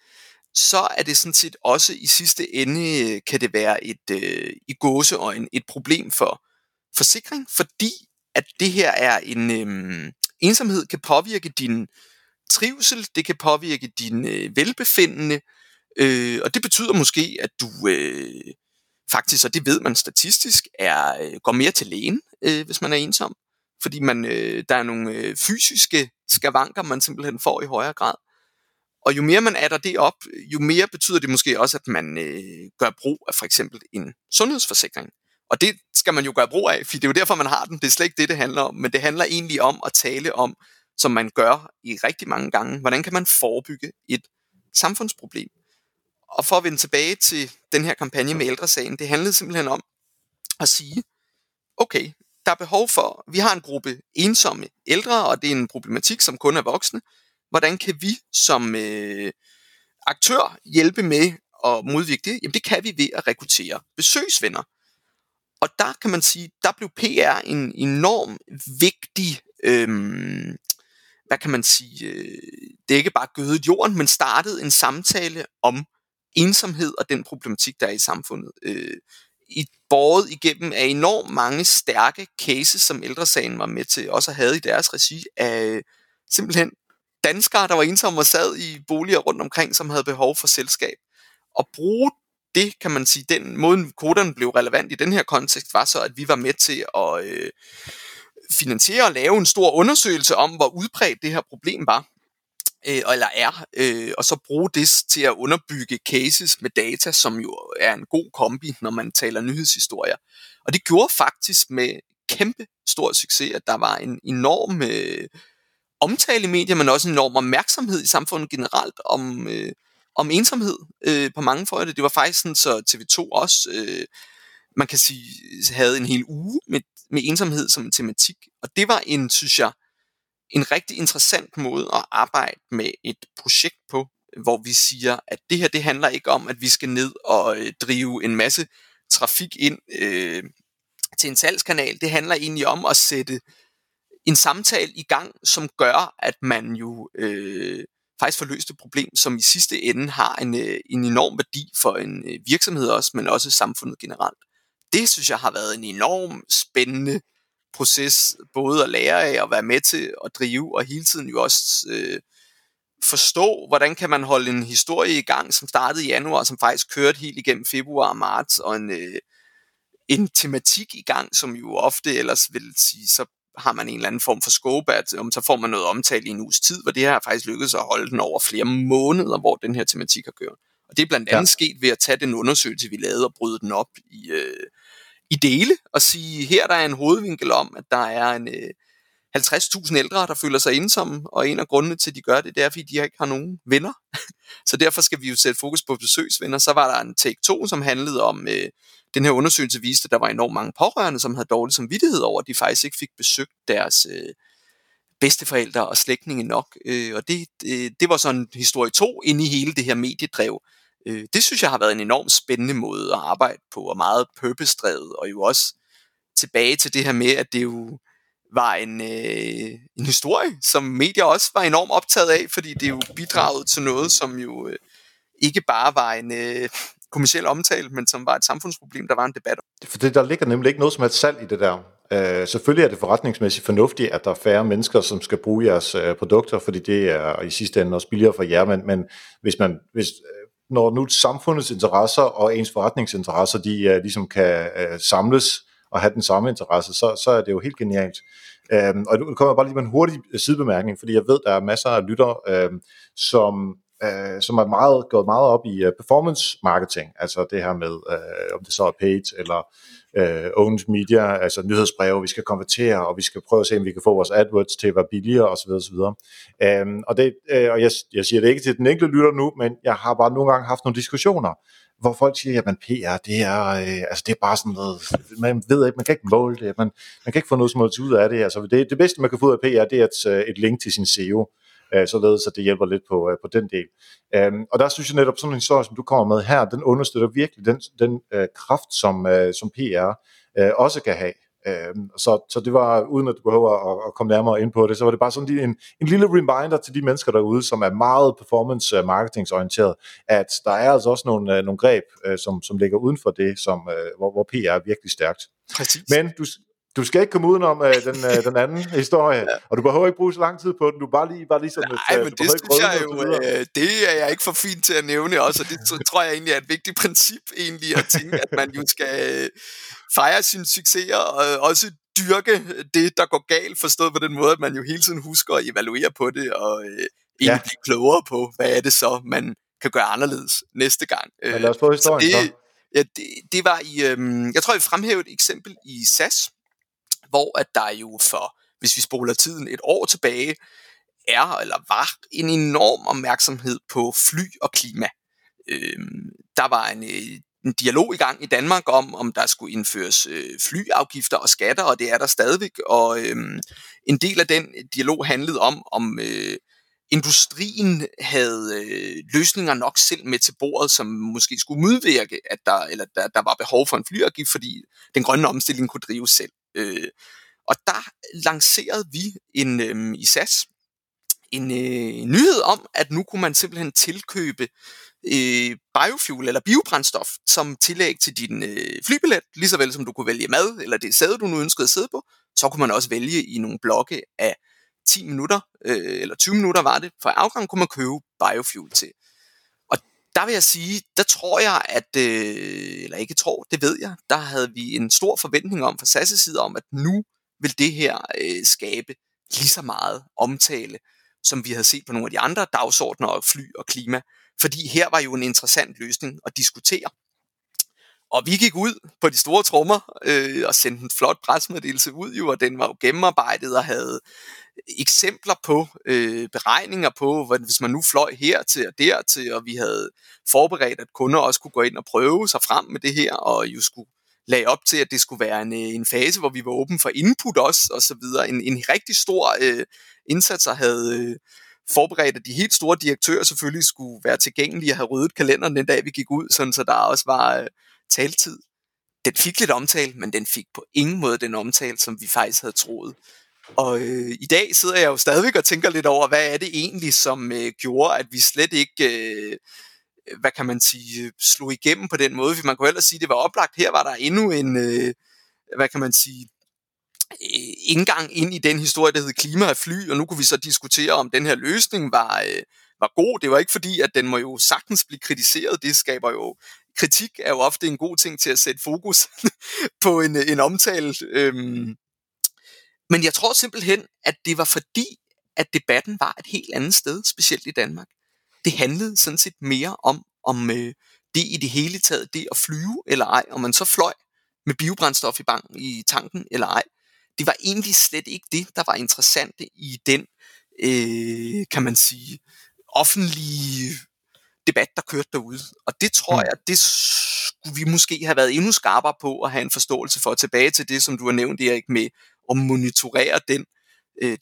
så er det sådan set også i sidste ende, kan det være i gåseøjne et problem for forsikring, fordi at det her er en ensomhed kan påvirke din trivsel, det kan påvirke din velbefindende, og det betyder måske, at du faktisk, og det ved man statistisk, går mere til lægen, hvis man er ensom, fordi der er nogle fysiske skavanker, man simpelthen får i højere grad. Og jo mere man adder det op, jo mere betyder det måske også, at man gør brug af for eksempel en sundhedsforsikring. Og det skal man jo gøre brug af, for det er jo derfor, man har den. Det er slet ikke det, det handler om, men det handler egentlig om at tale om, som man gør i rigtig mange gange, hvordan kan man forebygge et samfundsproblem. Og for at vende tilbage til den her kampagne med Ældresagen, det handlede simpelthen om at sige, okay, der er behov for, vi har en gruppe ensomme ældre, og det er en problematik, som kun er voksne. Hvordan kan vi som aktør hjælpe med at modvirke det? Jamen det kan vi ved at rekruttere besøgsvenner. Og der kan man sige, der blev PR en enorm vigtig, det er ikke bare gødet jorden, men startede en samtale om ensomhed og den problematik, der er i samfundet. Båret igennem af enormt mange stærke cases, som Ældresagen var med til, også havde i deres regi af simpelthen danskere, der var ensomme og sad i boliger rundt omkring, som havde behov for selskab. Og bruge det, kan man sige, den måde, Codan blev relevant i den her kontekst, var så, at vi var med til at finansiere og lave en stor undersøgelse om, hvor udbredt det her problem var. eller er, og så bruge det til at underbygge cases med data, som jo er en god kombi, når man taler nyhedshistorier. Og det gjorde faktisk med kæmpe stor succes, at der var en enorm omtale i medier, men også en enorm opmærksomhed i samfundet generelt om ensomhed på mange fronter. Det var faktisk sådan, så TV2 også, man kan sige, havde en hel uge med ensomhed som en tematik. Og det var en, synes jeg, en rigtig interessant måde at arbejde med et projekt på, hvor vi siger, at det her, det handler ikke om, at vi skal ned og drive en masse trafik ind til en salgskanal. Det handler egentlig om at sætte en samtale i gang, som gør, at man jo faktisk får løst et problem, som i sidste ende har en enorm værdi for en virksomhed også, men også samfundet generelt. Det synes jeg har været en enorm spændende proces, både at lære af og være med til at drive, og hele tiden jo også forstå, hvordan kan man holde en historie i gang, som startede i januar, som faktisk kørte helt igennem februar og marts, og en tematik i gang, som jo ofte ellers vil sige, så har man en eller anden form for scope, at så får man noget omtale i en uges tid, hvor det her har faktisk lykkedes at holde den over flere måneder, hvor den her tematik har kørt. Og det er blandt andet sket ved at tage den undersøgelse, vi lavede, og bryde den op i dele, og sige, her der er en hovedvinkel om, at der er 50.000 ældre, der føler sig ensomme, og en af grundene til, at de gør det, det er, fordi de ikke har nogen venner. Så derfor skal vi jo sætte fokus på besøgsvenner. Så var der en take 2, som handlede om, den her undersøgelse viste, at der var enormt mange pårørende, som havde dårlig samvittighed over, at de faktisk ikke fik besøgt deres bedsteforældre og slægtninge nok. Og det var sådan historie 2 inde i hele det her mediedrev. Det synes jeg har været en enormt spændende måde at arbejde på, og meget purpose-drevet, og jo også tilbage til det her med, at det jo var en historie, som medier også var enormt optaget af, fordi det jo bidragede til noget, som jo ikke bare var en kommerciel omtale, men som var et samfundsproblem, der var en debat om. For det, der ligger nemlig ikke noget som helst salg i det der. Selvfølgelig er det forretningsmæssigt fornuftigt, at der er færre mennesker, som skal bruge jeres produkter, fordi det er i sidste ende også billigere for jer, men hvis når nu samfundets interesser og ens forretningsinteresser, de ligesom kan samles og have den samme interesse, så er det jo helt genialt. Og nu kommer jeg bare lige med en hurtig sidebemærkning, fordi jeg ved, der er masser af lyttere, som er gået meget op i performance marketing, altså det her med, om det så er paid eller owned media, altså nyhedsbreve, vi skal konvertere, og vi skal prøve at se, om vi kan få vores AdWords til at være billigere, osv. osv. Og jeg siger det ikke til den enkelte lytter nu, men jeg har bare nogle gange haft nogle diskussioner, hvor folk siger, at PR, det er, altså det er bare sådan noget, man ved ikke, man kan ikke måle det, man kan ikke få noget som helst ud af det. Altså det bedste, man kan få ud af PR, det er et link til sin SEO, således at det hjælper lidt på den del. Og der synes jeg netop, sådan en historie, som du kommer med her, den understøtter virkelig den kraft, som PR også kan have. Så det var, uden at du behøver at komme nærmere ind på det, så var det bare sådan en lille reminder til de mennesker derude, som er meget performance marketingsorienteret, at der er altså også nogle greb, som ligger uden for det, hvor PR er virkelig stærkt. Præcis. Men du skal ikke komme udenom den anden historie, ja. Og du behøver ikke bruge så lang tid på den, du bare lige sådan... Nej, men det synes jeg jo, det er jeg ikke for fint til at nævne også, og det tror jeg egentlig er et vigtigt princip egentlig, at tænke, at man jo skal fejre sine succeser, og også dyrke det, der går galt, forstået på den måde, at man jo hele tiden husker at evaluere på det, og egentlig blive klogere på, hvad er det så, man kan gøre anderledes næste gang. Men lad os få historien så. Ja, det var i... jeg tror, jeg fremhævede et eksempel i SAS, hvor at der jo for, hvis vi spoler tiden et år tilbage, er eller var en enorm opmærksomhed på fly og klima. Der var en dialog i gang i Danmark om der skulle indføres flyafgifter og skatter, og det er der stadigvæk. Og en del af den dialog handlede om industrien havde løsninger nok selv med til bordet, som måske skulle modvirke, at der var behov for en flyafgift, fordi den grønne omstilling kunne drives selv. Og der lancerede vi i SAS en nyhed om, at nu kunne man simpelthen tilkøbe biofuel eller biobrændstof som tillæg til din flybillet, lige så vel som du kunne vælge mad eller det sæde, du nu ønskede at sidde på. Så kunne man også vælge i nogle blokke af 10 minutter, eller 20 minutter var det, for afgang kunne man købe biofuel til. Og der vil jeg sige, der tror jeg, at, eller ikke tror, det ved jeg, der havde vi en stor forventning om fra SAS' side om, at nu vil det her skabe lige så meget omtale, som vi havde set på nogle af de andre dagsordner og fly og klima. Fordi her var jo en interessant løsning at diskutere. Og vi gik ud på de store trommer og sendte en flot pressemeddelelse ud, jo, og den var jo gennemarbejdet og havde eksempler på beregninger på, hvis man nu fløj her til og der til, og vi havde forberedt, at kunder også kunne gå ind og prøve sig frem med det her, og jo skulle lagde op til, at det skulle være en fase, hvor vi var åben for input også, og så videre. En rigtig stor indsats, og havde forberedt, at de helt store direktører selvfølgelig skulle være tilgængelige og have ryddet kalenderen den dag, vi gik ud, sådan, så der også var taltid. Den fik lidt omtale, men den fik på ingen måde den omtale, som vi faktisk havde troet. Og i dag sidder jeg jo stadigvæk og tænker lidt over, hvad er det egentlig, som gjorde, at vi slet ikke... hvad kan man sige, slog igennem på den måde, for man kunne ellers sige, det var oplagt, her var der endnu en, hvad kan man sige, indgang ind i den historie, der hed klima og fly, og nu kunne vi så diskutere, om den her løsning var god. Det var ikke fordi, at den må jo sagtens blive kritiseret, det skaber jo, kritik er jo ofte en god ting til at sætte fokus på en omtale, men jeg tror simpelthen, at det var fordi, at debatten var et helt andet sted, specielt i Danmark. Det handlede sådan set mere om det i det hele taget, det at flyve eller ej, om man så fløj med biobrændstof i tanken eller ej. Det var egentlig slet ikke det, der var interessant i den, kan man sige, offentlige debat, der kørte derude. Og det tror jeg, det skulle vi måske have været endnu skarpere på at have en forståelse for. Tilbage til det, som du har nævnt, Erik, med at monitorere den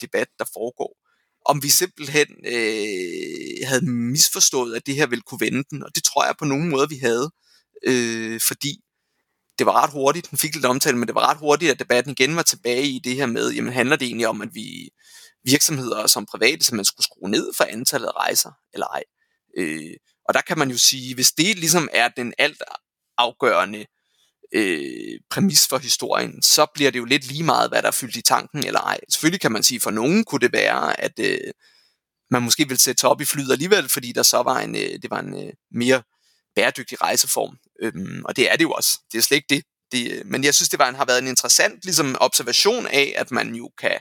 debat, der foregår. Om vi simpelthen havde misforstået, at det her ville kunne vende den. Og det tror jeg på nogen måde, vi havde. Fordi det var ret hurtigt, den fik lidt omtale, men det var ret hurtigt, at debatten igen var tilbage i det her med, jamen handler det egentlig om, at vi virksomheder som private, så man skulle skrue ned for antallet af rejser, eller ej. Og der kan man jo sige, hvis det ligesom er den alt afgørende præmis for historien, så bliver det jo lidt lige meget, hvad der er fyldt i tanken eller ej. Selvfølgelig kan man sige, for nogen kunne det være, at man måske ville sætte sig op i flyet alligevel, fordi der så var det var en mere bæredygtig rejseform. Og det er det jo også. Det er slet ikke det. Men jeg synes, det har været en interessant ligesom, observation af, at man jo kan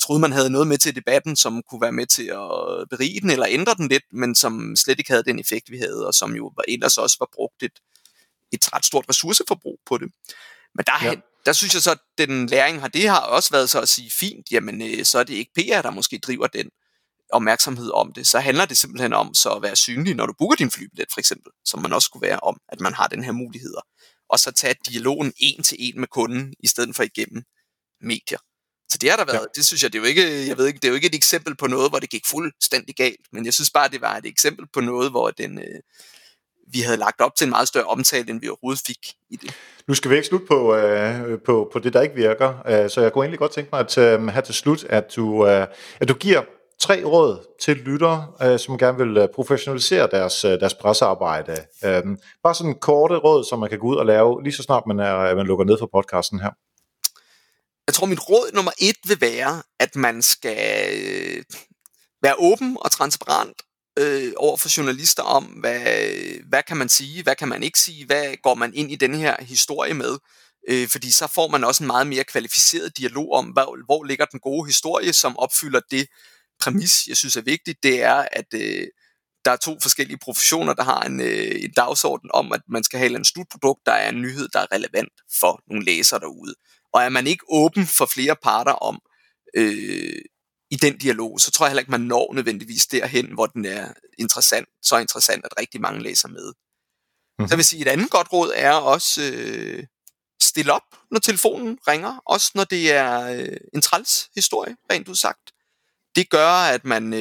troede, man havde noget med til debatten, som kunne være med til at berige den eller ændre den lidt, men som slet ikke havde den effekt, vi havde, og som jo ellers også var brugt et ret stort ressourceforbrug på det. Men der synes jeg så, at den læring har, det har også været så at sige, fint, jamen så er det ikke PR, der måske driver den opmærksomhed om det. Så handler det simpelthen om så at være synlig, når du booker din flybillet for eksempel, som man også skulle være om, at man har den her muligheder. Og så tage dialogen en til en med kunden, i stedet for igennem medier. Så det har der været, det synes jeg, det er jo ikke et eksempel på noget, hvor det gik fuldstændig galt, men jeg synes bare, det var et eksempel på noget, hvor den... vi havde lagt op til en meget større omtale, end vi overhovedet fik i det. Nu skal vi ikke slutte på det, der ikke virker, så jeg kunne egentlig godt tænke mig at have til slut, at du giver 3 råd til lyttere, som gerne vil professionalisere deres pressearbejde. Bare sådan korte råd, som man kan gå ud og lave, lige så snart man lukker ned for podcasten her. Jeg tror, mit råd nummer 1 vil være, at man skal være åben og transparent, over for journalister om, hvad kan man sige, hvad kan man ikke sige, hvad går man ind i den her historie med, fordi så får man også en meget mere kvalificeret dialog om, hvor ligger den gode historie, som opfylder det præmis, jeg synes er vigtigt, det er, at der er 2 forskellige professioner, der har en dagsorden om, at man skal have et slutprodukt, der er en nyhed, der er relevant for nogle læsere derude, og er man ikke åben for flere parter om, i den dialog, så tror jeg heller ikke, man når nødvendigvis derhen, hvor den er interessant, så interessant, at rigtig mange læser med. Mm. Så vil jeg sige, et andet godt råd er også stille op, når telefonen ringer, også når det er en træls historie, rent udsagt. Det gør, at man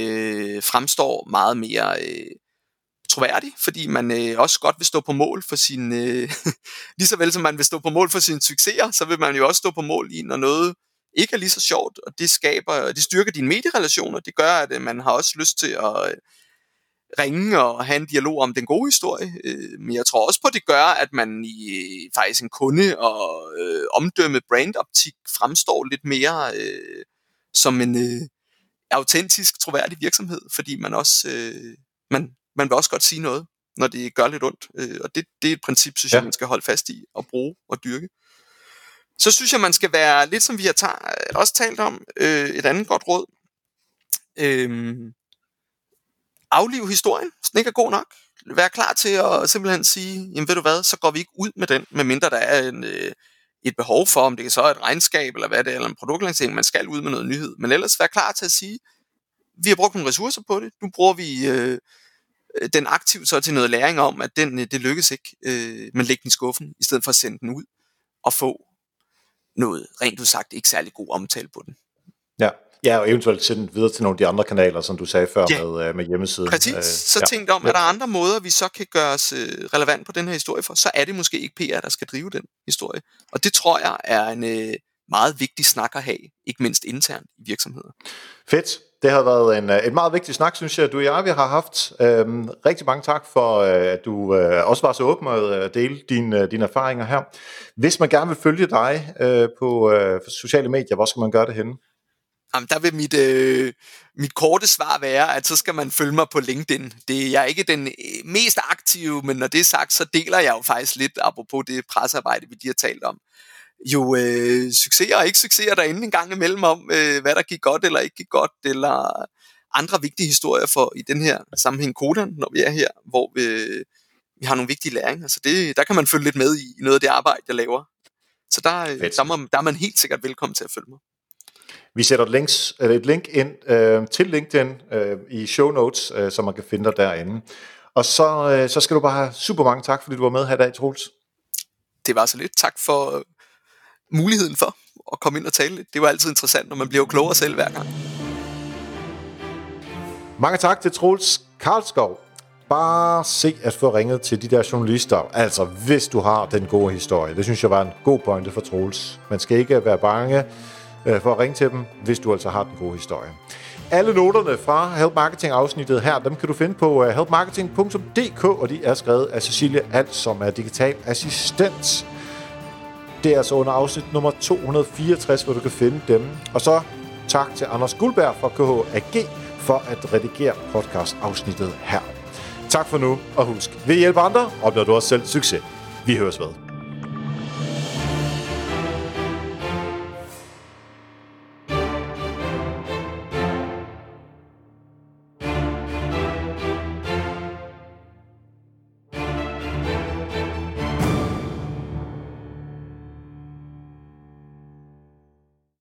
fremstår meget mere troværdig, fordi man også godt vil stå på mål for sin... lige så vel som man vil stå på mål for sine succeser, så vil man jo også stå på mål i, når noget ikke er lige så sjovt, og det styrker dine medierelationer, det gør, at man har også lyst til at ringe og have en dialog om den gode historie, men jeg tror også på, at det gør, at man i faktisk en kunde og omdømme brandoptik fremstår lidt mere som en autentisk, troværdig virksomhed, fordi man også man vil også godt sige noget, når det gør lidt ondt, og det er et princip, synes jeg, man skal holde fast i og bruge og dyrke. Så synes jeg, man skal være lidt, som vi har også talt om, et andet godt råd, Aflive historien, hvis den ikke er god nok. Vær klar til at simpelthen sige, jamen ved du hvad, så går vi ikke ud med den, medmindre der er et behov for, om det så er et regnskab, eller hvad det er, eller en produktlancering, man skal ud med noget nyhed. Men ellers vær klar til at sige, vi har brugt nogle ressourcer på det, nu bruger vi den aktivt så til noget læring om, at det lykkes ikke, men læg den i skuffen, i stedet for at sende den ud, og få noget, rent udsagt, ikke særlig god omtale på den. Ja. Ja, og eventuelt sende videre til nogle af de andre kanaler, som du sagde før, ja, med hjemmesiden. Præcis. Så tænk om, er der andre måder, vi så kan gøre os relevant på den her historie for, så er det måske ikke PR, der skal drive den historie. Og det tror jeg er en meget vigtig snak at have, ikke mindst internt i virksomheder. Fedt. Det har været en meget vigtig snak, synes jeg, du og jeg, vi har haft. Rigtig mange tak for, at du også var så åben at dele dine erfaringer her. Hvis man gerne vil følge dig på sociale medier, hvor skal man gøre det henne? Jamen, der vil mit korte svar være, at så skal man følge mig på LinkedIn. Jeg er ikke den mest aktive, men når det er sagt, så deler jeg jo faktisk lidt, apropos det pressearbejde, vi lige har talt om. Jo, succeser og ikke succeser derinde en gang imellem om, hvad der gik godt eller ikke gik godt, eller andre vigtige historier for i den her sammenhæng Codan, når vi er her, hvor vi har nogle vigtige læringer. Så der kan man følge lidt med i noget af det arbejde, jeg laver. Så der er man helt sikkert velkommen til at følge mig. Vi sætter et link ind til LinkedIn i show notes, så man kan finde dig derinde. Og så skal du bare have super mange tak, fordi du var med her i dag, Troels. Det var så lidt. Tak for muligheden for at komme ind og tale lidt. Det var altid interessant, når man bliver klogere selv hver gang. Mange tak til Troels Karlsgaard. Bare se at få ringet til de der journalister, altså hvis du har den gode historie. Det synes jeg var en god pointe for Troels. Man skal ikke være bange for at ringe til dem, hvis du altså har den gode historie. Alle noterne fra Help Marketing-afsnittet her, dem kan du finde på helpmarketing.dk, og de er skrevet af Cecilie Alt, som er digital assistent. Det er altså under afsnit nummer 264, hvor du kan finde dem. Og så tak til Anders Guldberg fra KH AG for at redigere podcast-afsnittet her. Tak for nu, og husk, vi hjælper andre, opnår du også selv succes. Vi høres ved.